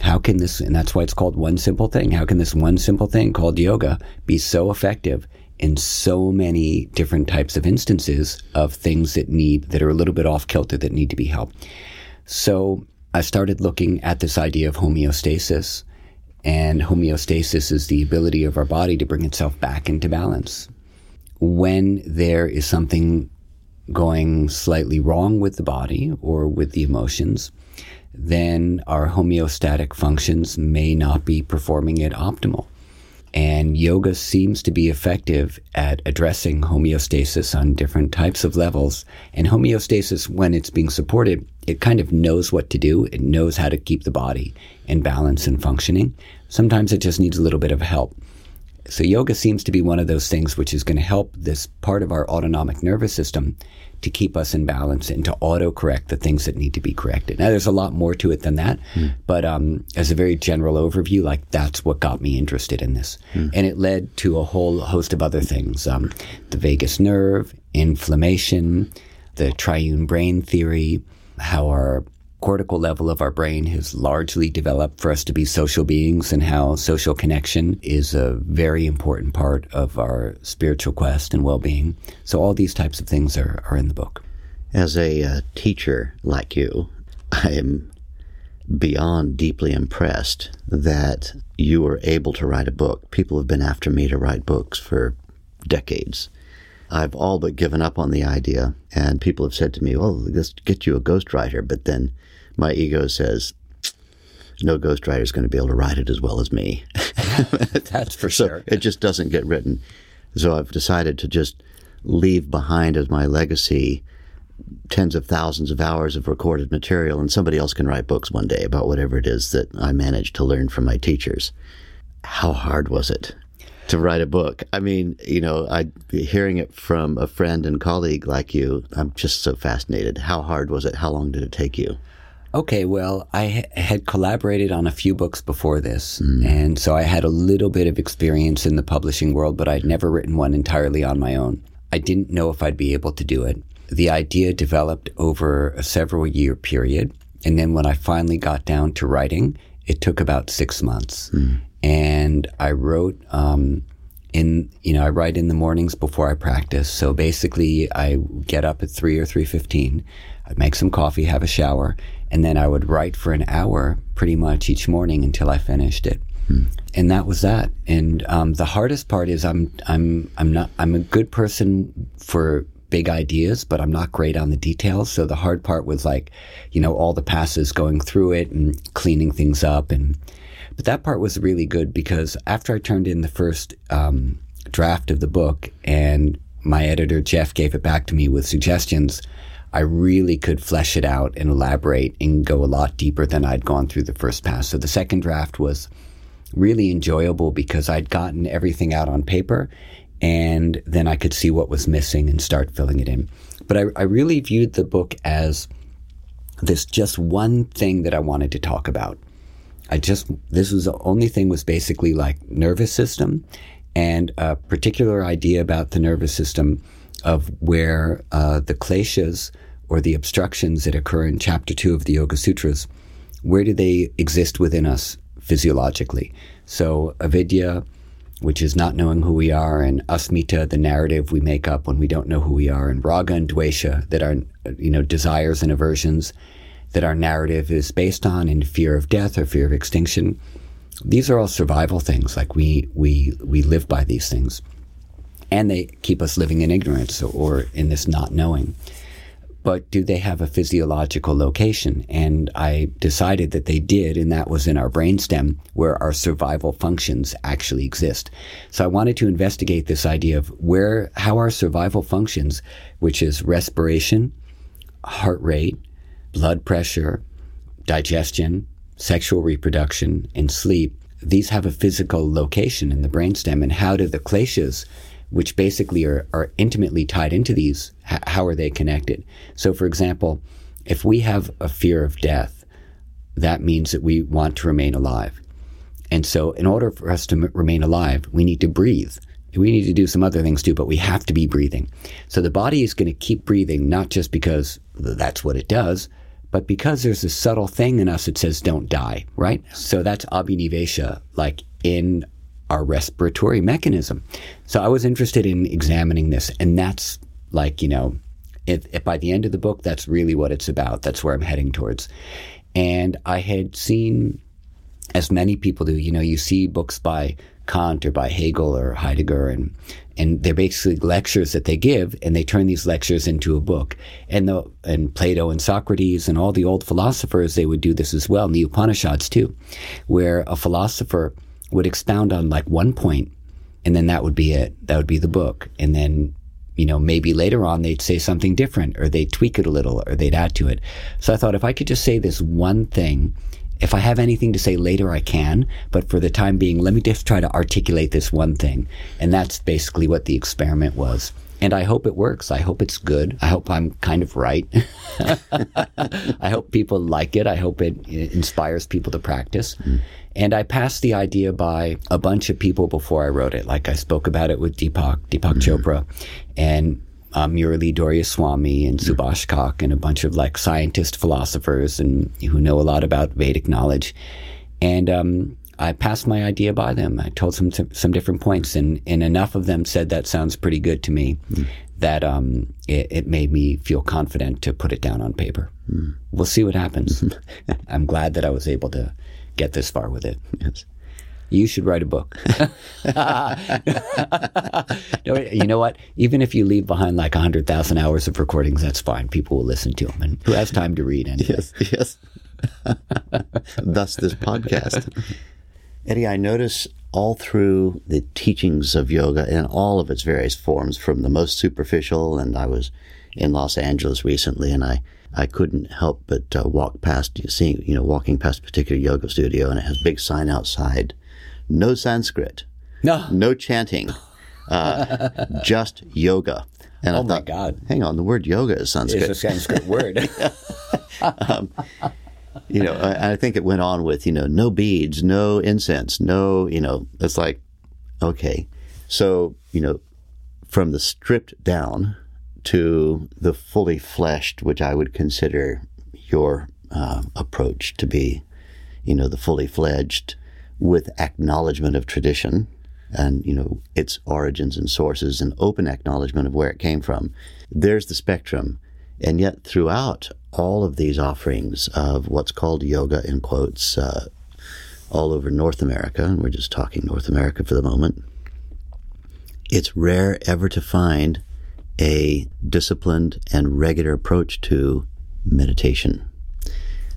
How can this, and that's why it's called One Simple Thing, how can this one simple thing called yoga be so effective in so many different types of instances of things that need, that are a little bit off kilter, that need to be helped? So I started looking at this idea of homeostasis, and homeostasis is the ability of our body to bring itself back into balance. When there is something going slightly wrong with the body or with the emotions, then our homeostatic functions may not be performing at optimal. And yoga seems to be effective at addressing homeostasis on different types of levels. And homeostasis, when it's being supported, it kind of knows what to do. It knows how to keep the body in balance and functioning. Sometimes it just needs a little bit of help. So yoga seems to be one of those things which is going to help this part of our autonomic nervous system to keep us in balance and to auto-correct the things that need to be corrected. Now, there's a lot more to it than that, mm. but um, as a very general overview, like that's what got me interested in this. Mm. And it led to a whole host of other things, um, the vagus nerve, inflammation, the triune brain theory, how our cortical level of our brain has largely developed for us to be social beings, and how social connection is a very important part of our spiritual quest and well-being. So all these types of things are, are in the book. As a uh, teacher like you, I am beyond deeply impressed that you were able to write a book. People have been after me to write books for decades. I've all but given up on the idea, and people have said to me, oh, let's get you a ghostwriter. But then my ego says, no ghostwriter is going to be able to write it as well as me. That's for so sure. It just doesn't get written. So I've decided to just leave behind as my legacy tens of thousands of hours of recorded material, and somebody else can write books one day about whatever it is that I managed to learn from my teachers. How hard was it to write a book? I mean, you know, I hearing it from a friend and colleague like you, I'm just so fascinated. How hard was it? How long did it take you? Okay, well, I ha- had collaborated on a few books before this, mm. and so I had a little bit of experience in the publishing world, but I'd never written one entirely on my own. I didn't know if I'd be able to do it. The idea developed over a several-year period, and then when I finally got down to writing, it took about six months. Mm. And I wrote um, in, you know, I write in the mornings before I practice. So basically I get up at three or three fifteen, I'd make some coffee, have a shower, and then I would write for an hour pretty much each morning until I finished it. Hmm. And that was that. And um, the hardest part is I'm, I'm, I'm not, I'm a good person for big ideas, but I'm not great on the details. So the hard part was like, you know, all the passes going through it and cleaning things up. And But that part was really good because after I turned in the first um, draft of the book and my editor, Jeff, gave it back to me with suggestions, I really could flesh it out and elaborate and go a lot deeper than I'd gone through the first pass. So the second draft was really enjoyable because I'd gotten everything out on paper and then I could see what was missing and start filling it in. But I, I really viewed the book as this just one thing that I wanted to talk about. I just, this was the only thing was basically like nervous system and a particular idea about the nervous system of where uh, the kleshas or the obstructions that occur in chapter two of the Yoga Sutras, where do they exist within us physiologically? So avidya, which is not knowing who we are, and asmita, the narrative we make up when we don't know who we are, and raga and dvesha, that are, you know, desires and aversions that our narrative is based on, in fear of death or fear of extinction. These are all survival things. Like we we we live by these things. And they keep us living in ignorance or in this not knowing. But do they have a physiological location? And I decided that they did, and that was in our brainstem, where our survival functions actually exist. So I wanted to investigate this idea of where how our survival functions, which is respiration, heart rate, blood pressure, digestion, sexual reproduction, and sleep, these have a physical location in the brainstem. And how do the kleshas, which basically are, are intimately tied into these, h- how are they connected? So for example, if we have a fear of death, that means that we want to remain alive. And so in order for us to m- remain alive, we need to breathe. We need to do some other things too, but we have to be breathing. So the body is going to keep breathing, not just because that's what it does, but because there's this subtle thing in us that says don't die, right? So that's abhinivesha, like in our respiratory mechanism. So I was interested in examining this, and that's like, you know, if, if by the end of the book, that's really what it's about. That's where I'm heading towards. And I had seen, as many people do, you know, you see books by Kant or by Hegel or Heidegger, and and they're basically lectures that they give, and they turn these lectures into a book. And the and Plato and Socrates and all the old philosophers, they would do this as well, and the Upanishads too, where a philosopher would expound on like one point, and then that would be it. That would be the book. And then you know, maybe later on they'd say something different, or they'd tweak it a little, or they'd add to it. So I thought, if I could just say this one thing, if I have anything to say later, I can, but for the time being, let me just try to articulate this one thing. And that's basically what the experiment was. And I hope it works. I hope it's good. I hope I'm kind of right. I hope people like it. I hope it, it inspires people to practice. Mm. And I passed the idea by a bunch of people before I wrote it. Like I spoke about it with Deepak, Deepak mm. Chopra, and um, Murali Doraiswamy, and mm. Subhash Kak, and a bunch of like scientist philosophers and who know a lot about Vedic knowledge. And um, I passed my idea by them. I told them some, some different points, and, and enough of them said that sounds pretty good to me mm. that um, it, it made me feel confident to put it down on paper. Mm. We'll see what happens. Mm-hmm. I'm glad that I was able to get this far with it. Yes. You should write a book. No, you know what? Even if you leave behind like one hundred thousand hours of recordings, that's fine. People will listen to them. And who has time to read anyway? Yes, yes. Thus this podcast. Eddie, I notice all through the teachings of yoga in all of its various forms, from the most superficial, and I was in Los Angeles recently, and I I couldn't help but uh, walk past, you see, you know, walking past a particular yoga studio, and it has a big sign outside, no Sanskrit, no, no chanting, uh, just yoga. And oh I my thought, God. Hang on, the word yoga is Sanskrit. It's a Sanskrit word. um, you know, I, I think it went on with, you know, no beads, no incense, no, you know, it's like, okay. So, you know, from the stripped down to the fully fleshed, which I would consider your uh, approach to be, you know, the fully fledged with acknowledgement of tradition and, you know, its origins and sources and open acknowledgement of where it came from. There's the spectrum. And yet throughout all of these offerings of what's called yoga, in quotes, uh, all over North America, and we're just talking North America for the moment, it's rare ever to find a disciplined and regular approach to meditation.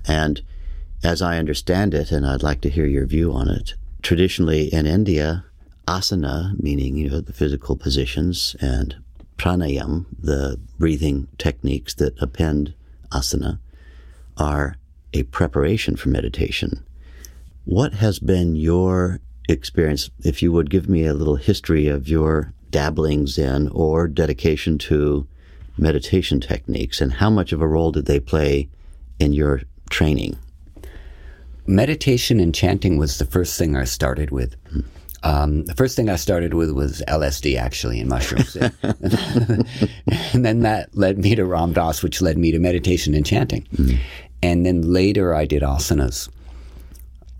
And as I understand it, and I'd like to hear your view on it, traditionally in India, asana, meaning, you know, the physical positions, and pranayam, the breathing techniques that append asana, are a preparation for meditation. What has been your experience, if you would give me a little history of your dabblings in or dedication to meditation techniques, and how much of a role did they play in your training? Meditation and chanting was the first thing I started with. Hmm. Um, the first thing I started with was L S D, actually, and mushrooms. And then that led me to Ram Dass, which led me to meditation and chanting. Mm-hmm. And then later I did asanas.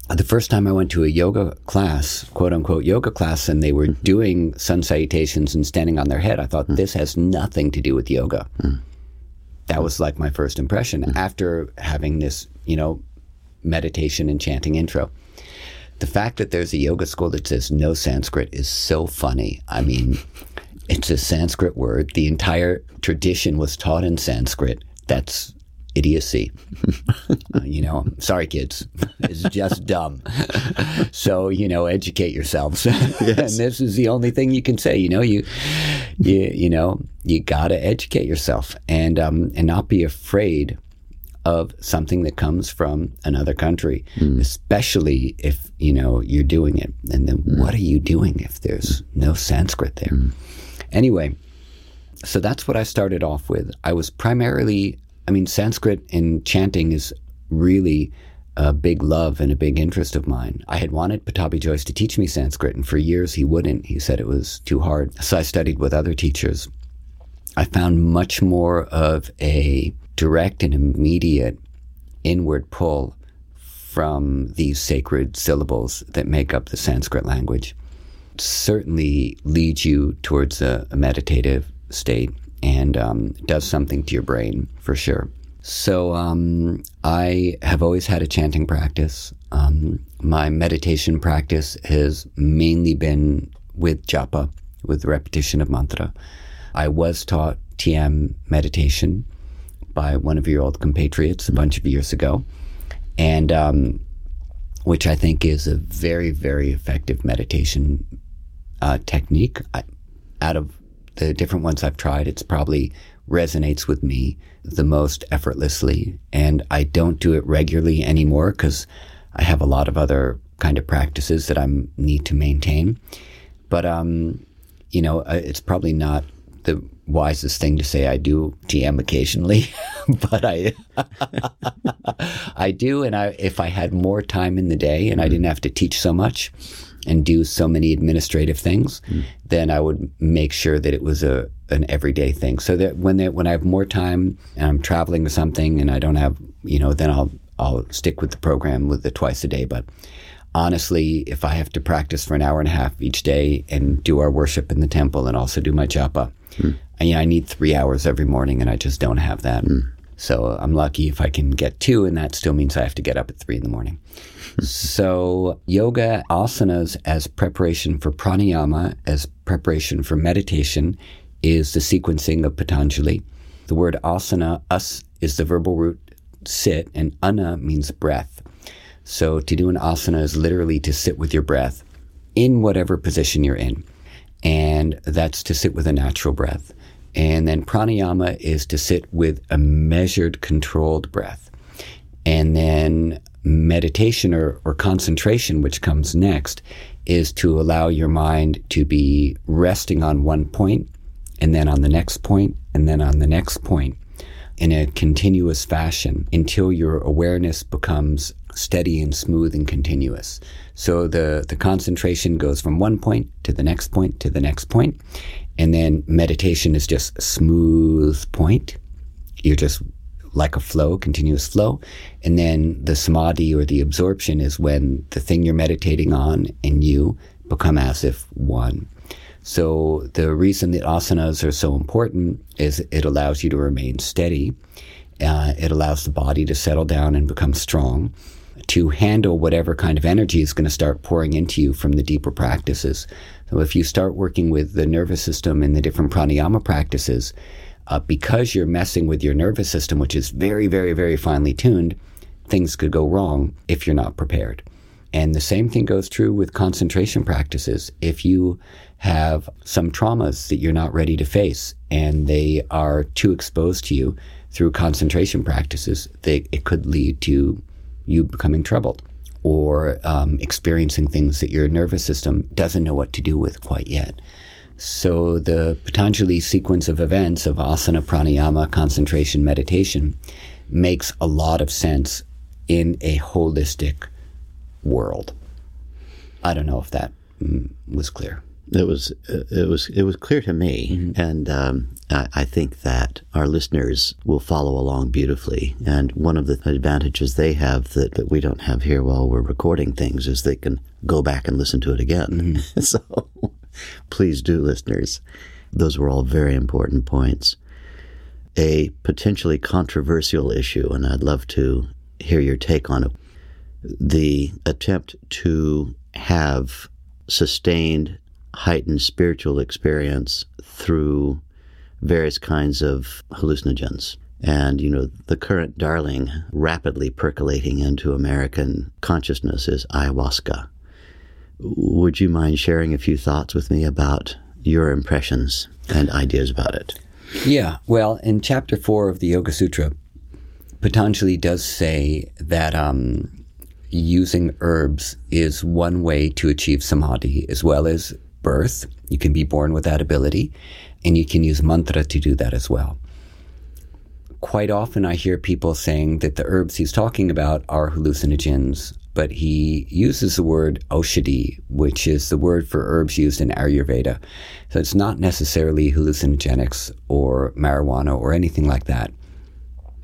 The first time I went to a yoga class, quote-unquote yoga class, and they were mm-hmm. doing sun salutations and standing on their head, I thought, mm-hmm. this has nothing to do with yoga. Mm-hmm. That was like my first impression mm-hmm. after having this, you know, meditation and chanting intro. The fact that there's a yoga school that says no Sanskrit is so funny. I mean, it's a Sanskrit word. The entire tradition was taught in Sanskrit. That's idiocy. uh, you know, sorry, kids. It's just dumb. So, you know, educate yourselves. Yes. And this is the only thing you can say. You know, you, you, you know, you got to educate yourself and um, and not be afraid of something that comes from another country, mm. especially if, you know, you're doing it. And then mm. what are you doing if there's mm. no Sanskrit there? Mm. Anyway, so that's what I started off with. I was primarily, I mean, Sanskrit and chanting is really a big love and a big interest of mine. I had wanted Pattabhi Jois to teach me Sanskrit, and for years he wouldn't. He said it was too hard. So I studied with other teachers. I found much more of a direct and immediate inward pull from these sacred syllables that make up the Sanskrit language. It certainly leads you towards a, a meditative state and um, does something to your brain for sure. So um, I have always had a chanting practice. Um, my meditation practice has mainly been with japa, with repetition of mantra. I was taught T M meditation by one of your old compatriots a bunch of years ago, and um, which I think is a very, very effective meditation uh, technique. I, out of the different ones I've tried, it's probably resonates with me the most effortlessly. And I don't do it regularly anymore because I have a lot of other kind of practices that I need to maintain. But, um, you know, it's probably not the wisest thing to say I do T M occasionally, but I I do. And I, if I had more time in the day and I didn't have to teach so much and do so many administrative things, mm. then I would make sure that it was a an everyday thing. So that when they, when I have more time and I'm traveling to something and I don't have, you know, then I'll I'll stick with the program with the twice a day. But honestly, if I have to practice for an hour and a half each day and do our worship in the temple and also do my japa, mm. I, I need three hours every morning and I just don't have that. Mm. So I'm lucky if I can get two, and that still means I have to get up at three in the morning. So yoga asanas as preparation for pranayama, as preparation for meditation, is the sequencing of Patanjali. The word asana, as is the verbal root sit, and ana means breath. So to do an asana is literally to sit with your breath in whatever position you're in. And that's to sit with a natural breath. And then pranayama is to sit with a measured, controlled breath. And then meditation or, or concentration, which comes next, is to allow your mind to be resting on one point, and then on the next point, and then on the next point, in a continuous fashion until your awareness becomes steady and smooth and continuous. So the, the concentration goes from one point to the next point to the next point. And then meditation is just a smooth point. You're just like a flow, continuous flow. And then the samadhi or the absorption is when the thing you're meditating on and you become as if one. So the reason that asanas are so important is it allows you to remain steady. Uh, it allows the body to settle down and become strong, to handle whatever kind of energy is going to start pouring into you from the deeper practices. So if you start working with the nervous system and the different pranayama practices, uh, because you're messing with your nervous system, which is very, very, very finely tuned, things could go wrong if you're not prepared. And the same thing goes true with concentration practices. If you have some traumas that you're not ready to face and they are too exposed to you through concentration practices, they, it could lead to you becoming troubled or um, experiencing things that your nervous system doesn't know what to do with quite yet. So the Patanjali sequence of events of asana, pranayama, concentration, meditation makes a lot of sense in a holistic world. I don't know if that mm, was clear. It was, it was, it was clear to me. Mm-hmm. And um, I, I think that our listeners will follow along beautifully. And one of the advantages they have that, that we don't have here while we're recording things is they can go back and listen to it again. Mm-hmm. So please do, listeners. Those were all very important points. A potentially controversial issue, and I'd love to hear your take on it. The attempt to have sustained heightened spiritual experience through various kinds of hallucinogens. And, you know, the current darling rapidly percolating into American consciousness is ayahuasca. Would you mind sharing a few thoughts with me about your impressions and ideas about it? Yeah. Well, in chapter four of the Yoga Sutra, Patanjali does say that um, using herbs is one way to achieve samadhi as well as birth. You can be born with that ability, and you can use mantra to do that as well. Quite often I hear people saying that the herbs he's talking about are hallucinogens, but he uses the word oshadhi, which is the word for herbs used in Ayurveda. So it's not necessarily hallucinogenics or marijuana or anything like that.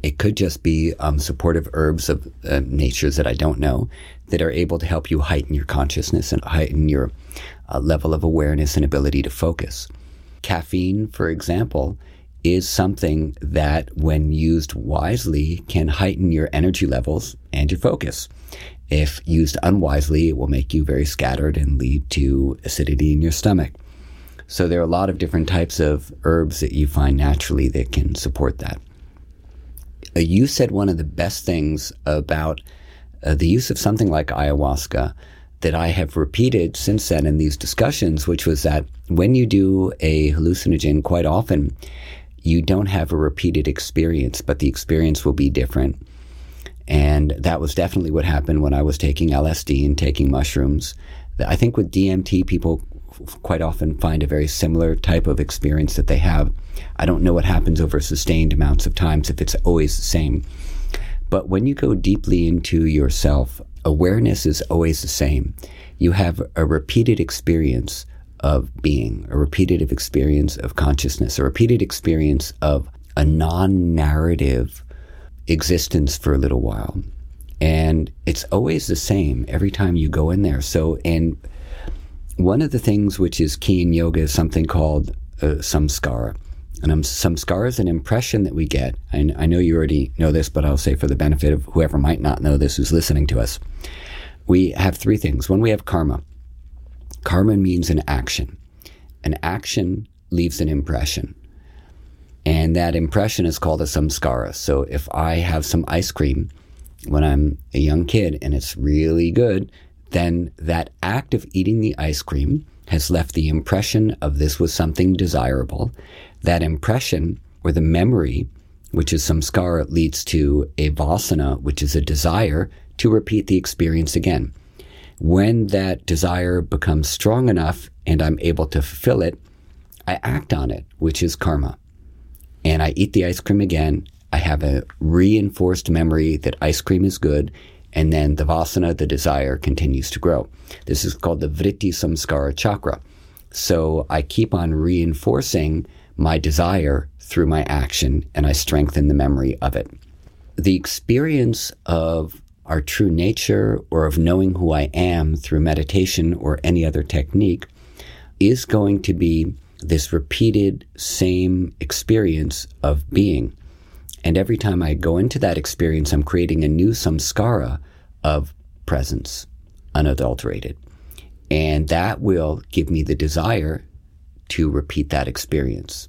It could just be um, supportive herbs of uh, natures that I don't know that are able to help you heighten your consciousness and heighten your uh, level of awareness and ability to focus. Caffeine, for example, is something that, when used wisely, can heighten your energy levels and your focus. If used unwisely, it will make you very scattered and lead to acidity in your stomach. So there are a lot of different types of herbs that you find naturally that can support that. You said one of the best things about uh, the use of something like ayahuasca that I have repeated since then in these discussions, which was that when you do a hallucinogen, quite often you don't have a repeated experience, but the experience will be different. And that was definitely what happened when I was taking L S D and taking mushrooms. I think with D M T, people quite often find a very similar type of experience that they have. I don't know what happens over sustained amounts of times, if it's always the same. But when you go deeply into yourself, awareness is always the same. You have a repeated experience of being, a repeated experience of consciousness, a repeated experience of a non-narrative existence for a little while. And it's always the same every time you go in there. So, and one of the things which is key in yoga is something called uh, samskara. And um, samskara is an impression that we get. And I know you already know this, but I'll say for the benefit of whoever might not know this who's listening to us. We have three things. One, we have karma. Karma means an action. An action leaves an impression. And that impression is called a samskara. So if I have some ice cream when I'm a young kid and it's really good, then that act of eating the ice cream has left the impression of this was something desirable. That impression, or the memory, which is samskara, leads to a vasana, which is a desire to repeat the experience again. When that desire becomes strong enough and I'm able to fulfill it, I act on it, which is karma. And I eat the ice cream again. I have a reinforced memory that ice cream is good, and then the vasana, the desire, continues to grow. This is called the vritti samskara chakra. So I keep on reinforcing my desire through my action, and I strengthen the memory of it. The experience of our true nature, or of knowing who I am through meditation or any other technique, is going to be this repeated same experience of being. And every time I go into that experience, I'm creating a new samskara of presence, unadulterated. And that will give me the desire to repeat that experience.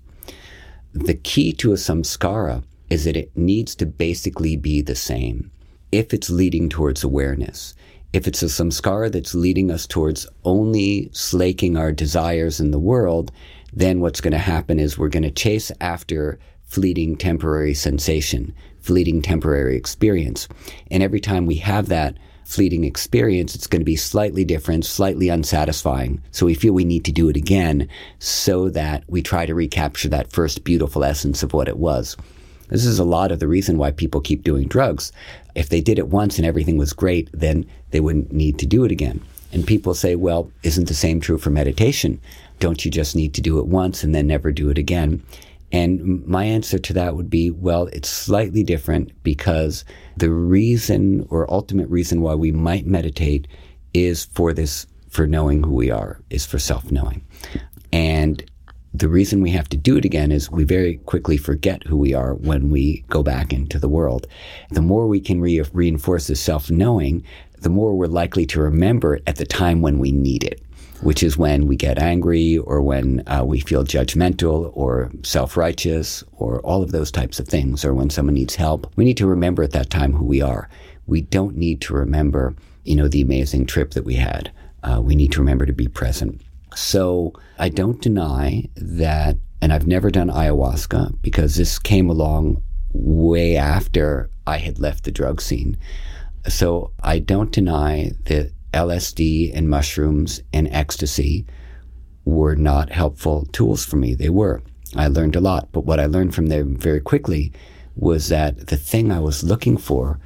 The key to a samskara is that it needs to basically be the same if it's leading towards awareness. If it's a samskara that's leading us towards only slaking our desires in the world, then what's going to happen is we're going to chase after fleeting temporary sensation, fleeting temporary experience. And every time we have that fleeting experience, it's going to be slightly different, slightly unsatisfying. So we feel we need to do it again so that we try to recapture that first beautiful essence of what it was. This is a lot of the reason why people keep doing drugs. If they did it once and everything was great, then they wouldn't need to do it again. And people say, well, isn't the same true for meditation? Don't you just need to do it once and then never do it again? And my answer to that would be, well, it's slightly different, because the reason, or ultimate reason, why we might meditate is for this, for knowing who we are, is for self-knowing. And the reason we have to do it again is we very quickly forget who we are when we go back into the world. The more we can re- reinforce this self-knowing, the more we're likely to remember it at the time when we need it, which is when we get angry, or when uh, we feel judgmental or self-righteous, or all of those types of things, or when someone needs help. We need to remember at that time who we are. We don't need to remember, you know, the amazing trip that we had. Uh, we need to remember to be present. So I don't deny that, and I've never done ayahuasca because this came along way after I had left the drug scene. So I don't deny that L S D and mushrooms and ecstasy were not helpful tools for me. They were. I learned a lot, but what I learned from them very quickly was that the thing I was looking for,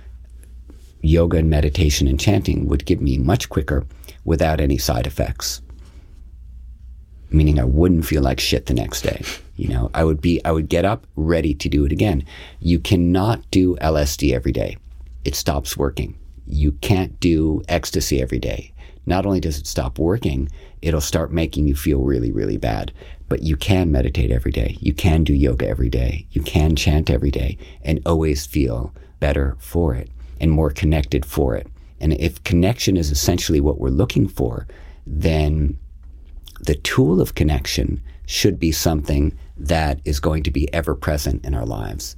yoga and meditation and chanting, would give me much quicker without any side effects. Meaning I wouldn't feel like shit the next day. You know, I would be, I would get up ready to do it again. You cannot do L S D every day. It stops working. You can't do ecstasy every day. Not only does it stop working, it'll start making you feel really, really bad. But you can meditate every day. You can do yoga every day. You can chant every day and always feel better for it and more connected for it. And if connection is essentially what we're looking for, then the tool of connection should be something that is going to be ever present in our lives.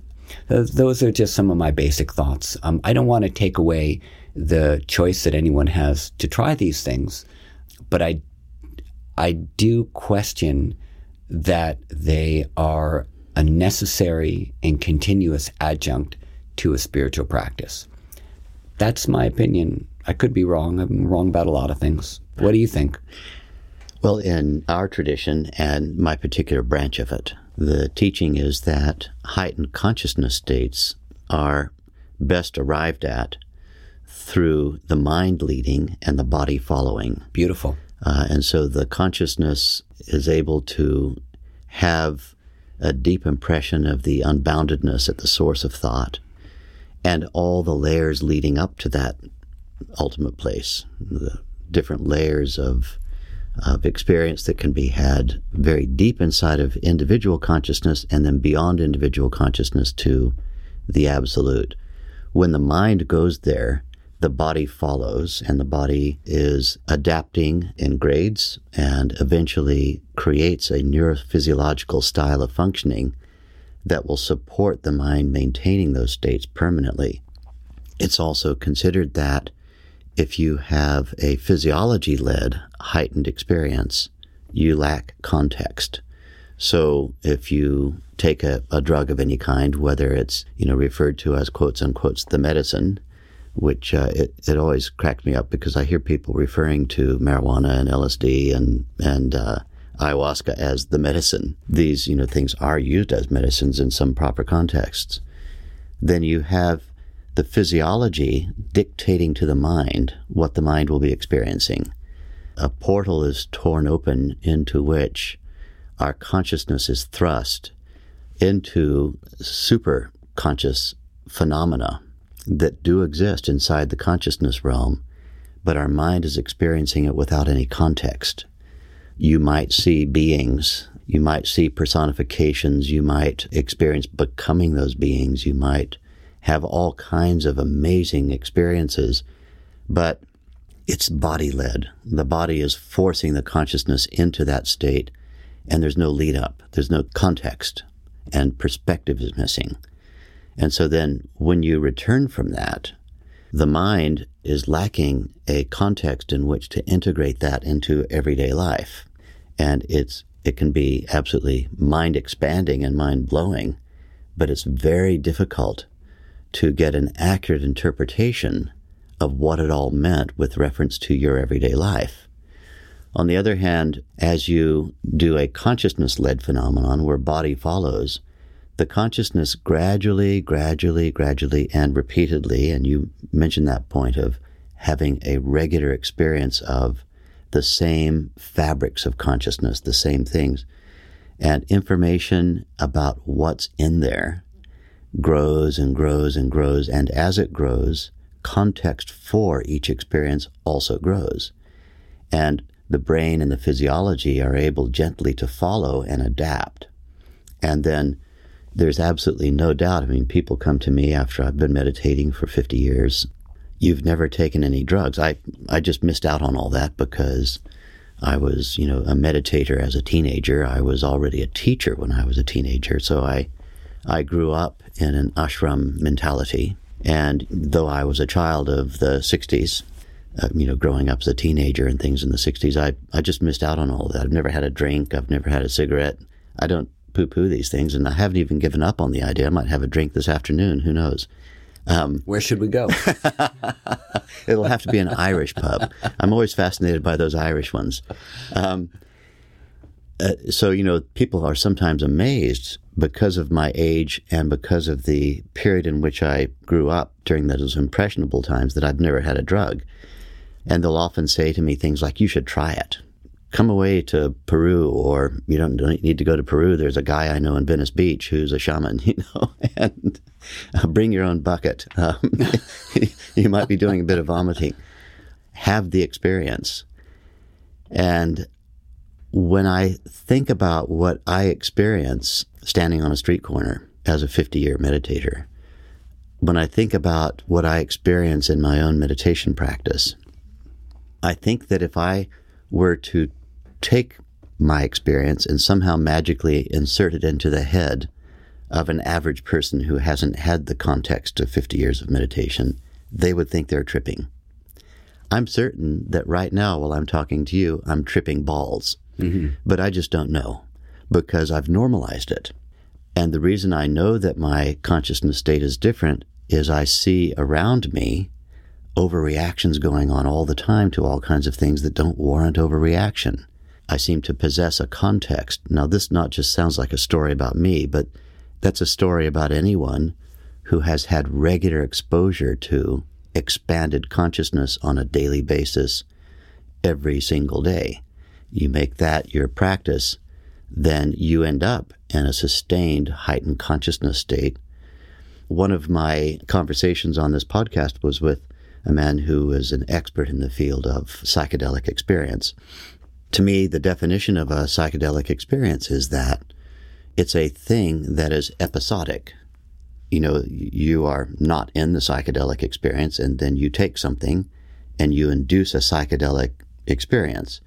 Those are just some of my basic thoughts. Um, I don't want to take away the choice that anyone has to try these things, but I, I do question that they are a necessary and continuous adjunct to a spiritual practice. That's my opinion. I could be wrong. I'm wrong about a lot of things. What do you think? Well, in our tradition and my particular branch of it, the teaching is that heightened consciousness states are best arrived at through the mind leading and the body following. Beautiful. Uh, and so the consciousness is able to have a deep impression of the unboundedness at the source of thought and all the layers leading up to that ultimate place, the different layers of of experience that can be had very deep inside of individual consciousness and then beyond individual consciousness to the absolute. When the mind goes there, the body follows, and the body is adapting in grades and eventually creates a neurophysiological style of functioning that will support the mind maintaining those states permanently. It's also considered that if you have a physiology-led heightened experience, you lack context. So if you take a, a drug of any kind, whether it's, you know, referred to as quotes-unquote the medicine, which uh, it, it always cracked me up because I hear people referring to marijuana and L S D and, and uh, ayahuasca as the medicine. These, you know, things are used as medicines in some proper contexts. Then you have the physiology dictating to the mind what the mind will be experiencing. A portal is torn open into which our consciousness is thrust into super conscious phenomena that do exist inside the consciousness realm, but our mind is experiencing it without any context. You might see beings, you might see personifications, you might experience becoming those beings, you might have all kinds of amazing experiences, but it's body-led. The body is forcing the consciousness into that state, and there's no lead-up, there's no context, and perspective is missing. And so then when you return from that, the mind is lacking a context in which to integrate that into everyday life. And it's it can be absolutely mind-expanding and mind-blowing, but it's very difficult to get an accurate interpretation of what it all meant with reference to your everyday life. On the other hand, as you do a consciousness-led phenomenon where body follows, the consciousness gradually, gradually, gradually, and repeatedly, and you mentioned that point of having a regular experience of the same fabrics of consciousness, the same things, and information about what's in there grows and grows and grows, and as it grows, context for each experience also grows. And the brain and the physiology are able gently to follow and adapt. And then there's absolutely no doubt. I mean, people come to me after I've been meditating for fifty years. You've never taken any drugs. I, I just missed out on all that because I was, you know, a meditator as a teenager. I was already a teacher when I was a teenager. So I, I grew up in an ashram mentality. And though I was a child of the sixties, uh, you know, growing up as a teenager and things in the sixties, I, I just missed out on all that. I've never had a drink. I've never had a cigarette. I don't poo-poo these things, and I haven't even given up on the idea. I might have a drink this afternoon. Who knows? Um, Where should we go? It'll have to be an Irish pub. I'm always fascinated by those Irish ones. Um, uh, so, you know, people are sometimes amazed because of my age and because of the period in which I grew up during those impressionable times that I've never had a drug. And they'll often say to me things like, you should try it. Come away to Peru, or you don't need to go to Peru. There's a guy I know in Venice Beach who's a shaman, you know, and bring your own bucket. Um, you might be doing a bit of vomiting. Have the experience. And when I think about what I experience standing on a street corner as a fifty-year meditator, when I think about what I experience in my own meditation practice, I think that if I were to take my experience and somehow magically insert it into the head of an average person who hasn't had the context of fifty years of meditation, they would think they're tripping. I'm certain that right now, while I'm talking to you, I'm tripping balls. Mm-hmm. But I just don't know because I've normalized it. And the reason I know that my consciousness state is different is I see around me overreactions going on all the time to all kinds of things that don't warrant overreaction. I seem to possess a context. Now, this not just sounds like a story about me, but that's a story about anyone who has had regular exposure to expanded consciousness on a daily basis every single day. You make that your practice, then you end up in a sustained heightened consciousness state. One of my conversations on this podcast was with a man who is an expert in the field of psychedelic experience. To me, the definition of a psychedelic experience is that it's a thing that is episodic. You know, you are not in the psychedelic experience, and then you take something and you induce a psychedelic experience.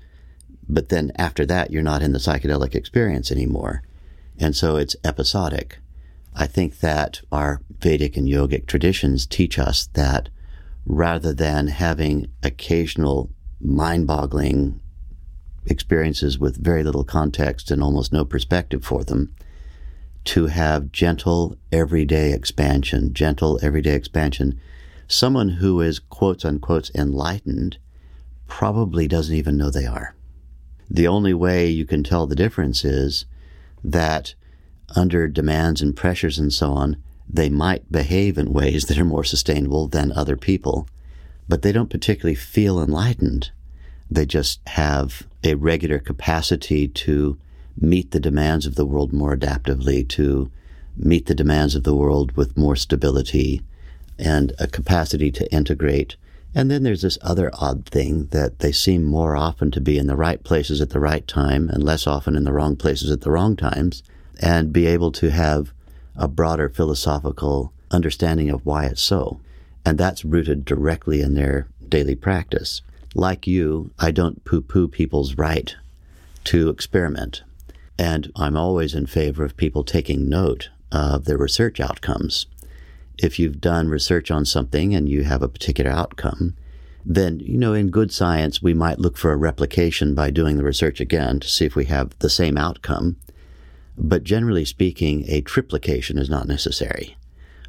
But then after that, you're not in the psychedelic experience anymore. And so it's episodic. I think that our Vedic and yogic traditions teach us that rather than having occasional mind-boggling experiences with very little context and almost no perspective for them, to have gentle, everyday expansion, gentle, everyday expansion. Someone who is, quotes, unquote, enlightened probably doesn't even know they are. The only way you can tell the difference is that under demands and pressures and so on, they might behave in ways that are more sustainable than other people, but they don't particularly feel enlightened. They just have a regular capacity to meet the demands of the world more adaptively, to meet the demands of the world with more stability and a capacity to integrate. And then there's this other odd thing that they seem more often to be in the right places at the right time and less often in the wrong places at the wrong times, and be able to have a broader philosophical understanding of why it's so. And that's rooted directly in their daily practice. Like you, I don't poo-poo people's right to experiment. And I'm always in favor of people taking note of their research outcomes. If you've done research on something and you have a particular outcome, then, you know, in good science, we might look for a replication by doing the research again to see if we have the same outcome. But generally speaking, a triplication is not necessary.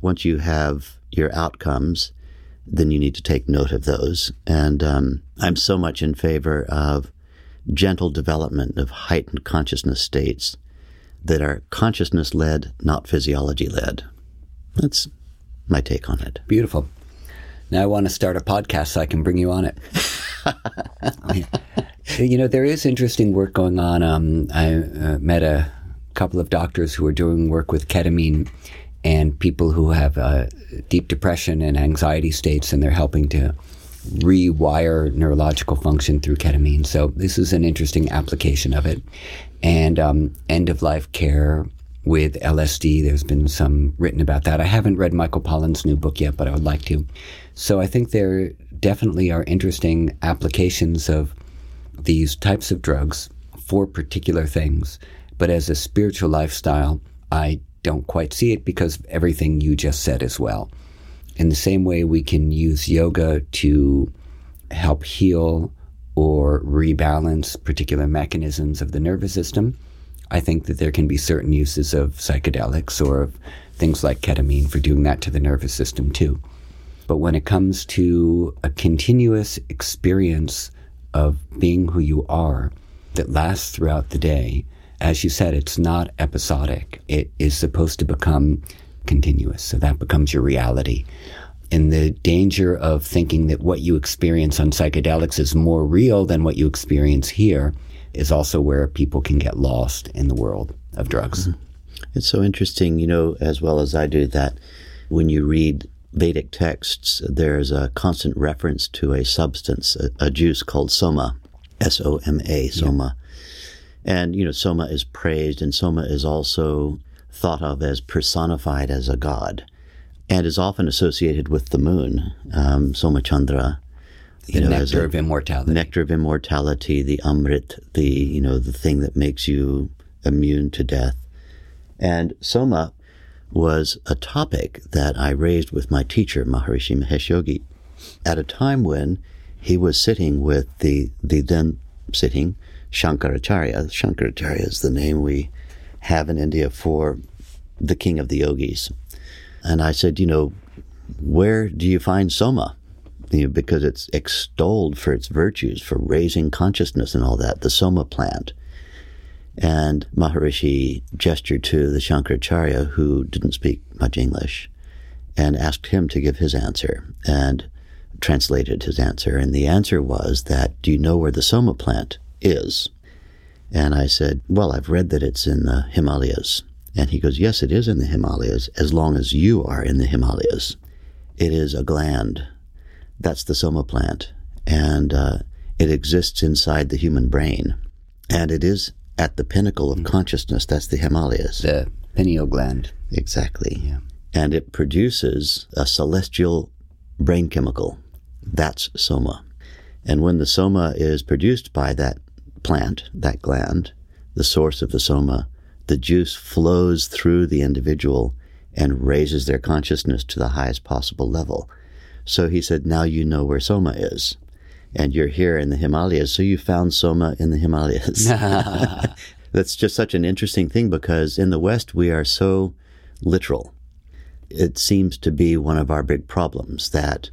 Once you have your outcomes, then you need to take note of those. And um, I'm so much in favor of gentle development of heightened consciousness states that are consciousness-led, not physiology-led. That's my take on it. Beautiful. Now I want to start a podcast so I can bring you on it. I mean, you know, there is interesting work going on. Um, I uh, met a couple of doctors who are doing work with ketamine and people who have uh, deep depression and anxiety states, and they're helping to rewire neurological function through ketamine. So this is an interesting application of it. And um, end-of-life care with L S D, there's been some written about that. I haven't read Michael Pollan's new book yet, but I would like to. So I think there definitely are interesting applications of these types of drugs for particular things. But as a spiritual lifestyle, I don't quite see it because of everything you just said as well. In the same way we can use yoga to help heal or rebalance particular mechanisms of the nervous system, I think that there can be certain uses of psychedelics or of things like ketamine for doing that to the nervous system too. But when it comes to a continuous experience of being who you are that lasts throughout the day, as you said, it's not episodic. It is supposed to become continuous. So that becomes your reality. And the danger of thinking that what you experience on psychedelics is more real than what you experience here is also where people can get lost in the world of drugs. Mm-hmm. It's so interesting, you know, as well as I do, that when you read Vedic texts, there's a constant reference to a substance, a, a juice called soma, S O M A, soma. Yeah. And, you know, soma is praised, and soma is also thought of as personified as a god, and is often associated with the moon, um, Somachandra. The know, nectar of immortality. Nectar of immortality, the amrit, the, you know, the thing that makes you immune to death. And soma was a topic that I raised with my teacher, Maharishi Mahesh Yogi, at a time when he was sitting with the, the then sitting Shankaracharya. Shankaracharya is the name we have in India for the king of the yogis. And I said, you know, where do you find soma? You know, because it's extolled for its virtues, for raising consciousness and all that, the soma plant. And Maharishi gestured to the Shankaracharya, who didn't speak much English, and asked him to give his answer, and translated his answer. And the answer was that, do you know where the soma plant is? And I said, well, I've read that it's in the Himalayas. And he goes, yes, it is in the Himalayas, as long as you are in the Himalayas. It is a gland. That's the soma plant. And uh, it exists inside the human brain. And it is at the pinnacle of mm. consciousness. That's the Himalayas. The pineal gland. Exactly. Yeah. And it produces a celestial brain chemical. That's soma. And when the soma is produced by that plant, that gland, the source of the soma, the juice flows through the individual and raises their consciousness to the highest possible level. So he said, now you know where soma is. And you're here in the Himalayas, so you found soma in the Himalayas. That's just such an interesting thing, because in the West, we are so literal. It seems to be one of our big problems, that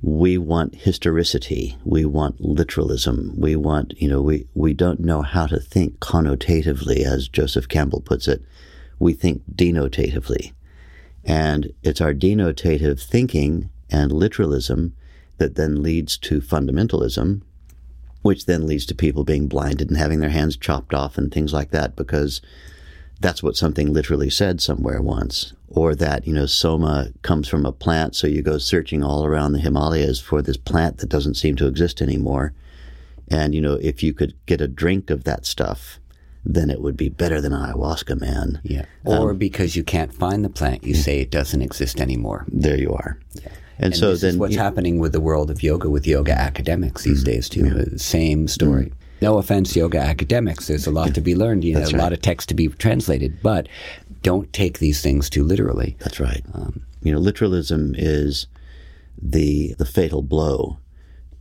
we want historicity, we want literalism, we want, you know, we, we don't know how to think connotatively, as Joseph Campbell puts it. We think denotatively. And it's our denotative thinking and literalism that then leads to fundamentalism, which then leads to people being blinded and having their hands chopped off and things like that, because that's what something literally said somewhere once. Or that, you know, soma comes from a plant, so you go searching all around the Himalayas for this plant that doesn't seem to exist anymore. And, you know, if you could get a drink of that stuff, then it would be better than ayahuasca, man. Yeah. Or um, because you can't find the plant, you say it doesn't exist anymore. There you are. Yeah. And, and so this then, is what's you know, happening with the world of yoga, with yoga academics these mm-hmm, days, too. Yeah. Same story. Mm-hmm. No offense, yoga academics. There's a lot to be learned, you know, right. a lot of text to be translated, but don't take these things too literally. That's right. Um, you know, literalism is the the fatal blow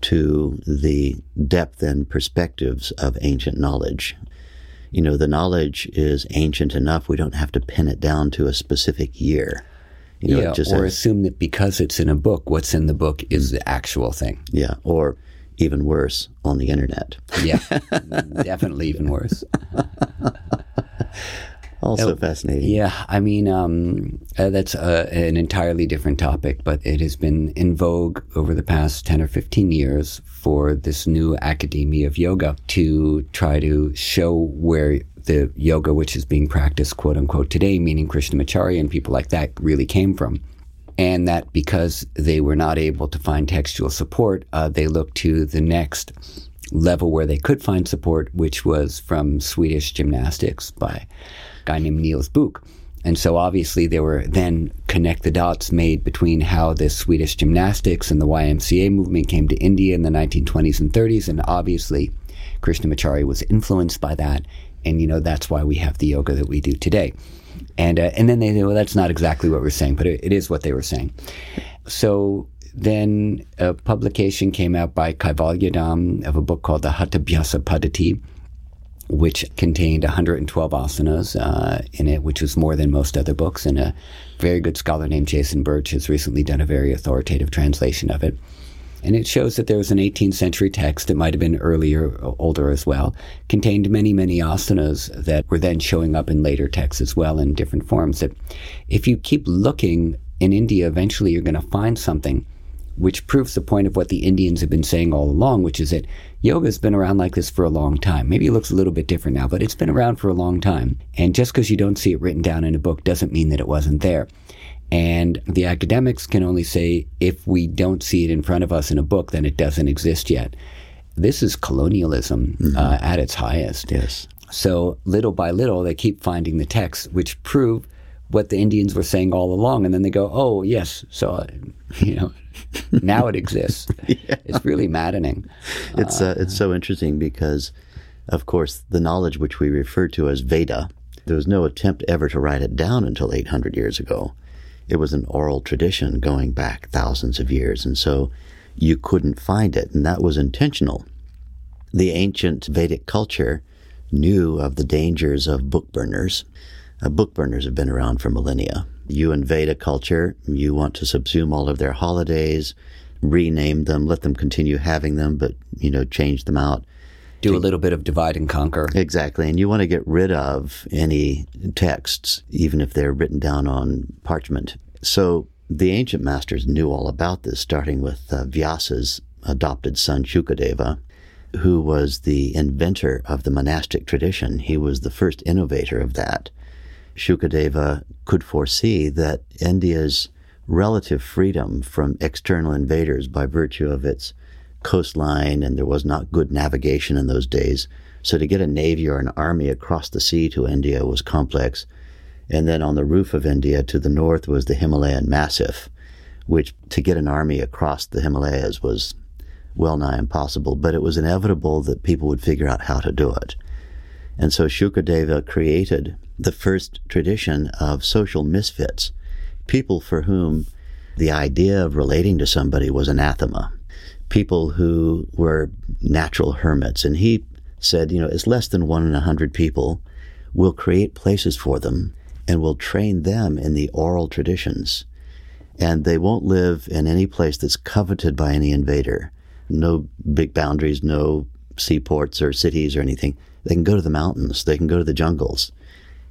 to the depth and perspectives of ancient knowledge. You know, the knowledge is ancient enough, we don't have to pin it down to a specific year. You know, yeah, just or has, assume that because it's in a book, what's in the book is the actual thing. Yeah, or even worse, on the internet. Yeah, definitely even worse. Also that, fascinating. Yeah, I mean, um, uh, that's uh, an entirely different topic, but it has been in vogue over the past ten or fifteen years for this new academy of yoga to try to show where the yoga which is being practiced, quote unquote, today, meaning Krishnamacharya and people like that, really came from. And that because they were not able to find textual support, uh, they looked to the next level where they could find support, which was from Swedish gymnastics by a guy named Niels Book. And so obviously there were then connect the dots made between how this Swedish gymnastics and the Y M C A movement came to India in the nineteen twenties and thirties. And obviously Krishnamacharya was influenced by that. And, you know, that's why we have the yoga that we do today. And uh, and then they say, well, that's not exactly what we're saying, but it, it is what they were saying. So then a publication came out by Kaivalyadam of a book called the Hatha Bhyasa Paddhati, which contained one hundred twelve asanas uh, in it, which was more than most other books. And a very good scholar named Jason Birch has recently done a very authoritative translation of it. And it shows that there was an eighteenth century text, it might have been earlier, older as well, contained many, many asanas that were then showing up in later texts as well in different forms. That if you keep looking in India, eventually you're going to find something which proves the point of what the Indians have been saying all along, which is that yoga has been around like this for a long time. Maybe it looks a little bit different now, but it's been around for a long time. And just because you don't see it written down in a book doesn't mean that it wasn't there. And the academics can only say, if we don't see it in front of us in a book, then it doesn't exist yet. This is colonialism mm-hmm. uh, at its highest. Yes. So little by little, they keep finding the texts, which prove what the Indians were saying all along. And then they go, oh, yes, so, uh, you know, now it exists. Yeah. It's really maddening. It's uh, uh, it's so interesting because, of course, the knowledge which we refer to as Veda There was no attempt ever to write it down until eight hundred years ago. It was an oral tradition going back thousands of years, and so you couldn't find it, and that was intentional. The ancient Vedic culture knew of the dangers of book burners. Uh, book burners have been around for millennia. You in Veda culture, you want to subsume all of their holidays, rename them, let them continue having them, but, you know, change them out. Do a little bit of divide and conquer. Exactly. And you want to get rid of any texts, even if they're written down on parchment. So the ancient masters knew all about this, starting with uh, Vyasa's adopted son, Shukadeva, who was the inventor of the monastic tradition. He was the first innovator of that. Shukadeva could foresee that India's relative freedom from external invaders by virtue of its coastline, and there was not good navigation in those days. So to get a navy or an army across the sea to India was complex. And then on the roof of India to the north was the Himalayan Massif, which to get an army across the Himalayas was well nigh impossible, but it was inevitable that people would figure out how to do it. And so Shukadeva created the first tradition of social misfits, people for whom the idea of relating to somebody was anathema, people who were natural hermits. And he said, you know, it's less than one in a hundred people. We'll create places for them, and we'll train them in the oral traditions. And they won't live in any place that's coveted by any invader. No big boundaries, no seaports or cities or anything. They can go to the mountains. They can go to the jungles.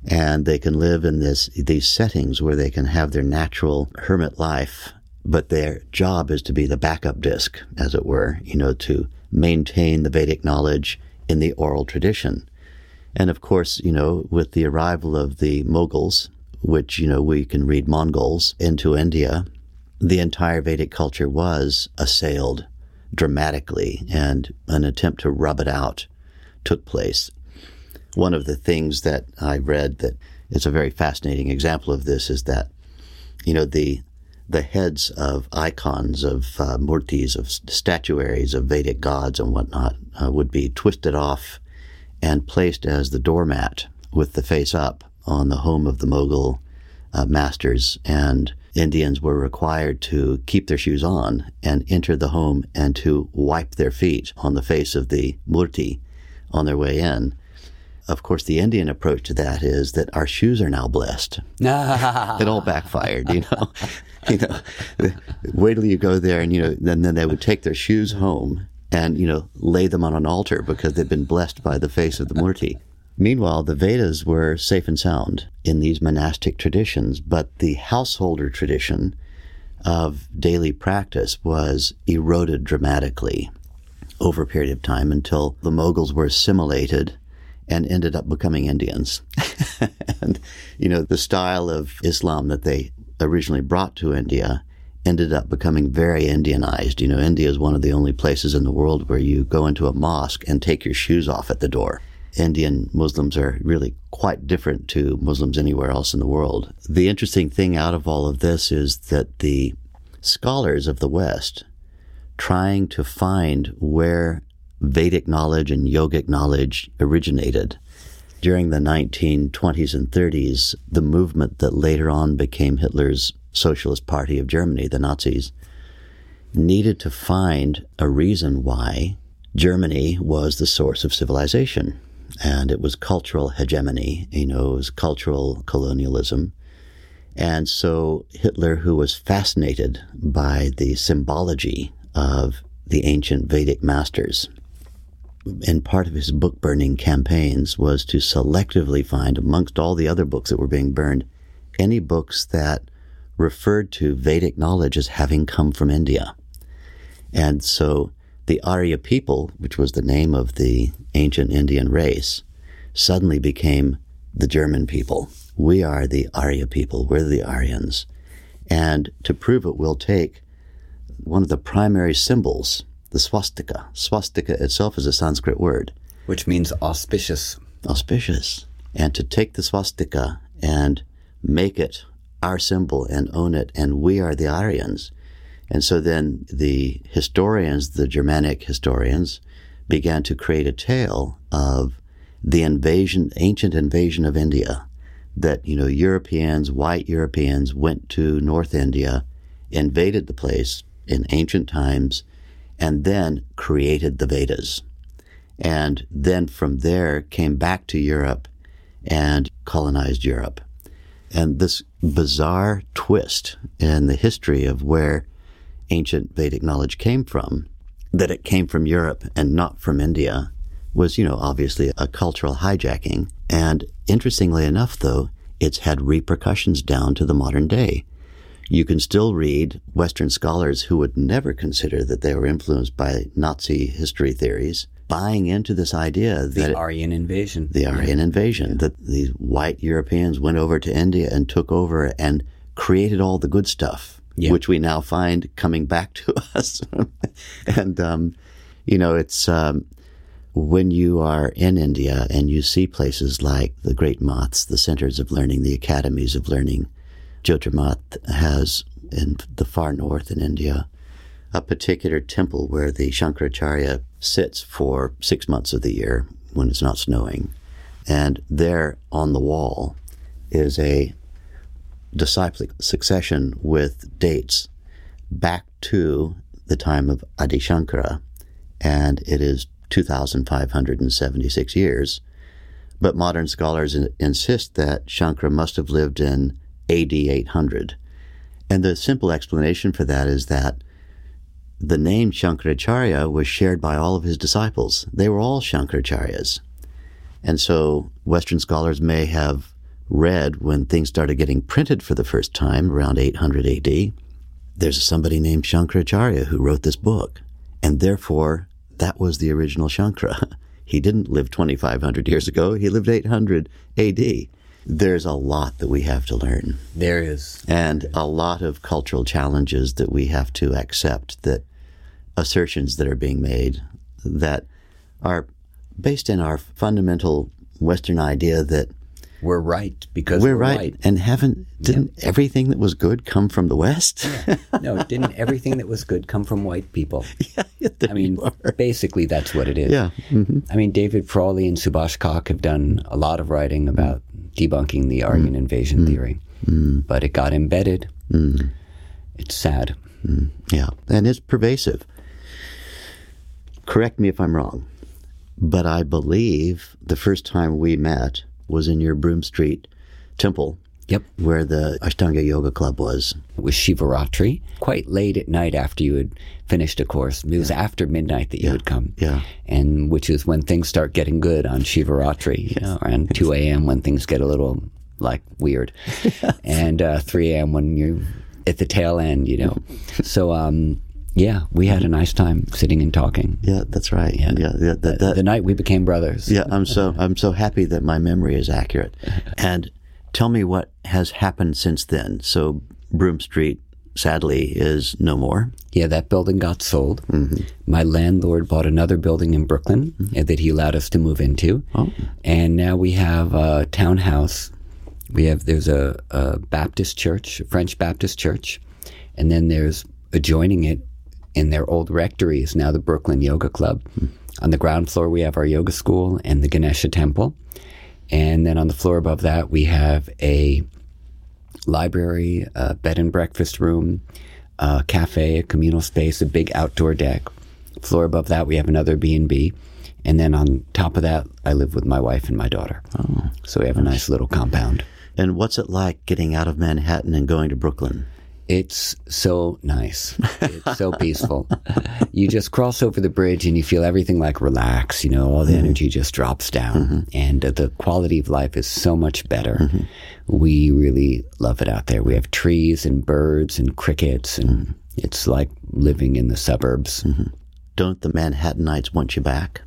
And they can live in this these settings where they can have their natural hermit life, but their job is to be the backup disc, as it were, you know, to maintain the Vedic knowledge in the oral tradition. And of course, you know, with the arrival of the Mughals, which, you know, we can read Mongols, into India, the entire Vedic culture was assailed dramatically, and an attempt to rub it out took place. One of the things that I read that is a very fascinating example of this is that, you know, the the heads of icons, of uh, murtis, of statuaries, of Vedic gods and whatnot uh, would be twisted off and placed as the doormat with the face up on the home of the Mughal uh, masters. And Indians were required to keep their shoes on and enter the home and to wipe their feet on the face of the murti on their way in. Of course, the Indian approach to that is that our shoes are now blessed. It all backfired, you know. You know, wait till you go there, and you know, then then they would take their shoes home and, you know, lay them on an altar because they've been blessed by the face of the murti. Meanwhile, the Vedas were safe and sound in these monastic traditions, but the householder tradition of daily practice was eroded dramatically over a period of time until the Mughals were assimilated and ended up becoming Indians. And, you know, the style of Islam that they originally brought to India ended up becoming very Indianized. You know, India is one of the only places in the world where you go into a mosque and take your shoes off at the door. Indian Muslims are really quite different to Muslims anywhere else in the world. The interesting thing out of all of this is that the scholars of the West, trying to find where Vedic knowledge and yogic knowledge originated. During the nineteen twenties and thirties, the movement that later on became Hitler's Socialist Party of Germany, the Nazis, needed to find a reason why Germany was the source of civilization. And it was cultural hegemony, you know, it was cultural colonialism. And so Hitler, who was fascinated by the symbology of the ancient Vedic masters, and part of his book-burning campaigns was to selectively find, amongst all the other books that were being burned, any books that referred to Vedic knowledge as having come from India. And so the Arya people, which was the name of the ancient Indian race, suddenly became the German people. We are the Arya people. We're the Aryans. And to prove it, we'll take one of the primary symbols, the swastika. Swastika itself is a Sanskrit word, which means auspicious. Auspicious. And to take the swastika and make it our symbol and own it, and we are the Aryans. And so then the historians, the Germanic historians, began to create a tale of the invasion, ancient invasion of India, that, you know, Europeans, white Europeans went to North India, invaded the place in ancient times, and then created the Vedas. And then from there came back to Europe and colonized Europe. And this bizarre twist in the history of where ancient Vedic knowledge came from, that it came from Europe and not from India, was, you know, obviously a cultural hijacking. And interestingly enough, though, it's had repercussions down to the modern day. You can still read Western scholars who would never consider that they were influenced by Nazi history theories, buying into this idea that... The Aryan invasion. The Aryan yeah. invasion, yeah. that these white Europeans went over to India and took over and created all the good stuff, yeah. which we now find coming back to us. And, um, you know, it's... Um, when you are in India and you see places like the great maths, the centers of learning, the academies of learning, Jyotirmath has in the far north in India a particular temple where the Shankaracharya sits for six months of the year when it's not snowing. And there on the wall is a disciplic succession with dates back to the time of Adi Shankara, and it is two thousand five hundred seventy-six years, but modern scholars in- insist that Shankara must have lived in A D eight hundred. And the simple explanation for that is that the name Shankaracharya was shared by all of his disciples. They were all Shankaracharyas. And so Western scholars may have read, when things started getting printed for the first time around eight hundred A D, there's somebody named Shankaracharya who wrote this book, and therefore that was the original Shankara. He didn't live twenty-five hundred years ago. He lived eight hundred A D. There's a lot that we have to learn. There is. And a lot of cultural challenges that we have to accept, that assertions that are being made that are based in our fundamental Western idea that we're right because we're, we're right. right. And haven't, didn't yeah. everything that was good come from the West? yeah. No, didn't everything that was good come from white people? Yeah, yeah, I mean, basically that's what it is. Yeah. Mm-hmm. I mean, David Frawley and Subhash Kak have done a lot of writing about debunking the Aryan mm. invasion mm. theory, mm. but it got embedded. Mm. It's sad. Mm. Yeah, and it's pervasive. Correct me if I'm wrong, but I believe the first time we met was in your Broome Street temple. Yep. Where the Ashtanga Yoga Club was. It was Shivaratri, quite late at night after you had finished a course. It was yeah. after midnight that you yeah. would come. Yeah. And which is when things start getting good on Shivaratri, you yes. know, around two a.m. when things get a little, like, weird. yes. And uh, three a.m. when you're at the tail end, you know. so, um, yeah, we had a nice time sitting and talking. Yeah, that's right. Yeah, yeah that, that, the, the night we became brothers. Yeah, I'm so I'm so happy that my memory is accurate. And tell me what has happened since then. So Broome Street, sadly, is no more. Yeah, that building got sold. Mm-hmm. My landlord bought another building in Brooklyn mm-hmm. that he allowed us to move into. Oh. And now we have a townhouse. We have There's a, a Baptist church, a French Baptist church, and then there's adjoining it in their old rectory is now the Brooklyn Yoga Club. Mm-hmm. On the ground floor, we have our yoga school and the Ganesha temple. And then on the floor above that, we have a library, a bed and breakfast room, a cafe, a communal space, a big outdoor deck. Floor above that, we have another B and B. And then on top of that, I live with my wife and my daughter. Oh, so we have nice. a nice little compound. And what's it like getting out of Manhattan and going to Brooklyn? It's so nice. It's so peaceful. You just cross over the bridge and you feel everything like relax. You know, all the mm-hmm. energy just drops down. Mm-hmm. And uh, the quality of life is so much better. Mm-hmm. We really love it out there. We have trees and birds and crickets. And mm-hmm. it's like living in the suburbs. Mm-hmm. Don't the Manhattanites want you back?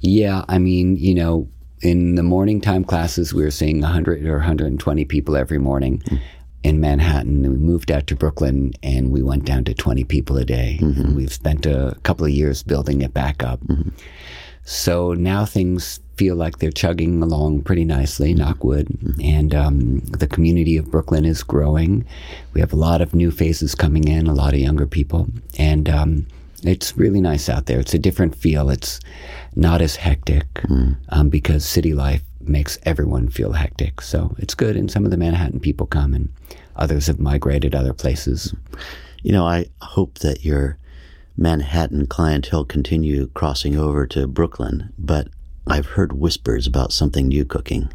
Yeah, I mean, you know, in the morning time classes, we were seeing one hundred or one hundred twenty people every morning. Mm-hmm. In Manhattan, we moved out to Brooklyn, and we went down to twenty people a day. Mm-hmm. We've spent a couple of years building it back up. Mm-hmm. So now things feel like they're chugging along pretty nicely, mm-hmm. knock wood. Mm-hmm. And um, the community of Brooklyn is growing. We have a lot of new faces coming in, a lot of younger people. And um, it's really nice out there. It's a different feel. It's not as hectic mm-hmm. um, because city life makes everyone feel hectic. So it's good. And some of the Manhattan people come, and others have migrated other places. You know, I hope that your Manhattan clientele continue crossing over to Brooklyn, but I've heard whispers about something new cooking.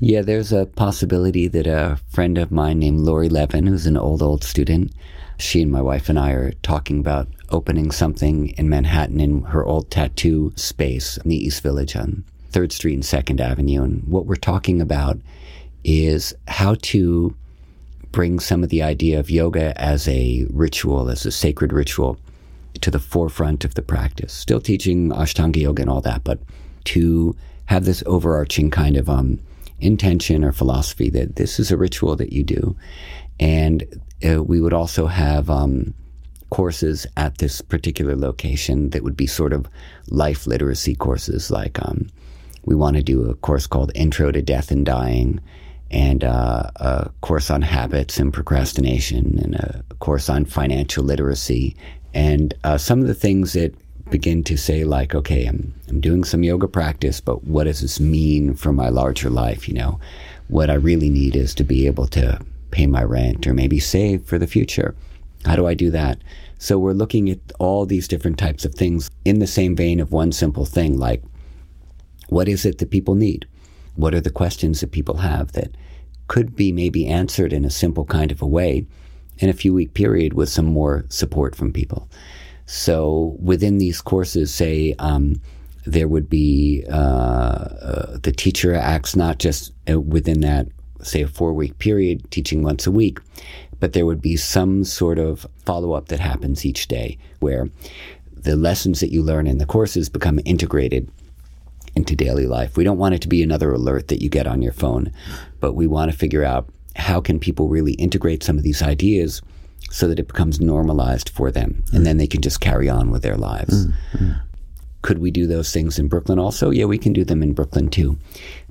Yeah, there's a possibility that a friend of mine named Lori Levin, who's an old, old student, she and my wife and I are talking about opening something in Manhattan in her old tattoo space in the East Village on third Street and second Avenue. And what we're talking about is how to bring some of the idea of yoga as a ritual, as a sacred ritual, to the forefront of the practice. Still teaching Ashtanga Yoga and all that, but to have this overarching kind of um, intention or philosophy that this is a ritual that you do. And uh, we would also have um, courses at this particular location that would be sort of life literacy courses. Like um, we want to do a course called Intro to Death and Dying, and uh, a course on habits and procrastination, and a course on financial literacy. And uh, some of the things that begin to say, like, okay, I'm I'm doing some yoga practice, but what does this mean for my larger life? You know, what I really need is to be able to pay my rent or maybe save for the future. How do I do that? So we're looking at all these different types of things in the same vein of One Simple Thing, like, what is it that people need? What are the questions that people have that could be maybe answered in a simple kind of a way in a few week period with some more support from people? So within these courses, say, um, there would be uh, uh, the teacher acts not just within that, say, a four-week period, teaching once a week, but there would be some sort of follow-up that happens each day where the lessons that you learn in the courses become integrated into daily life. We don't want it to be another alert that you get on your phone, but we want to figure out how can people really integrate some of these ideas so that it becomes normalized for them, and mm. then they can just carry on with their lives. Mm. Mm. Could we do those things in Brooklyn also? Yeah, we can do them in Brooklyn too.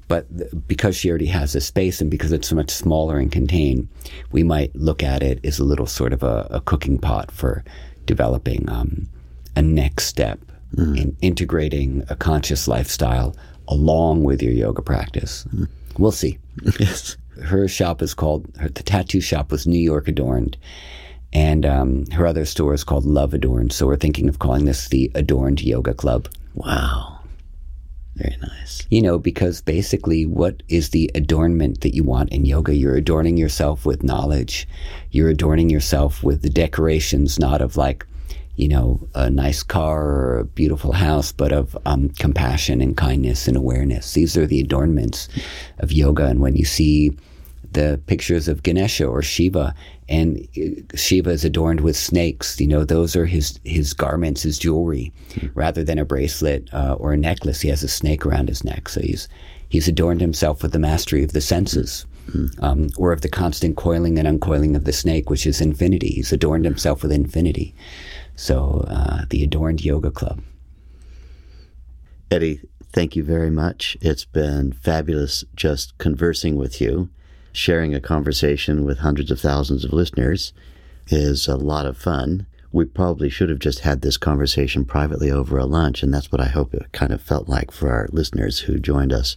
But th- because she already has a space, and because it's so much smaller and contained, we might look at it as a little sort of a, a cooking pot for developing um, a next step mm. in integrating a conscious lifestyle along with your yoga practice. Mm. We'll see. Yes. Her shop is called, her, the tattoo shop was New York Adorned, and um, her other store is called Love Adorned. So we're thinking of calling this the Adorned Yoga Club. Wow. Very nice. You know, because basically what is the adornment that you want in yoga? You're adorning yourself with knowledge. You're adorning yourself with the decorations, not of like, you know, a nice car or a beautiful house, but of um, compassion and kindness and awareness. These are the adornments of yoga. And when you see the pictures of Ganesha or Shiva, and Shiva is adorned with snakes, you know, those are his, his garments, his jewelry. Mm. Rather than a bracelet uh, or a necklace, he has a snake around his neck. So he's he's adorned himself with the mastery of the senses, mm. um, or of the constant coiling and uncoiling of the snake, which is infinity. He's adorned himself with infinity. So uh, the Adorned Yoga Club. Eddie, thank you very much. It's been fabulous just conversing with you. Sharing a conversation with hundreds of thousands of listeners is a lot of fun. We probably should have just had this conversation privately over a lunch, and that's what I hope it kind of felt like for our listeners who joined us.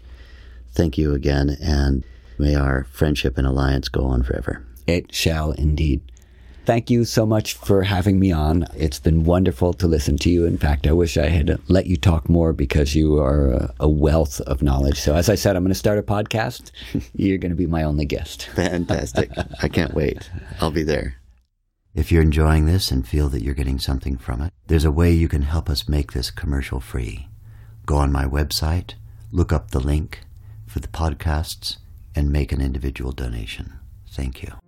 Thank you again, and may our friendship and alliance go on forever. It shall indeed. Thank you so much for having me on. It's been wonderful to listen to you. In fact, I wish I had let you talk more, because you are a wealth of knowledge. So as I said, I'm going to start a podcast. You're going to be my only guest. Fantastic. I can't wait. I'll be there. If you're enjoying this and feel that you're getting something from it, there's a way you can help us make this commercial free. Go on my website, look up the link for the podcasts, and make an individual donation. Thank you.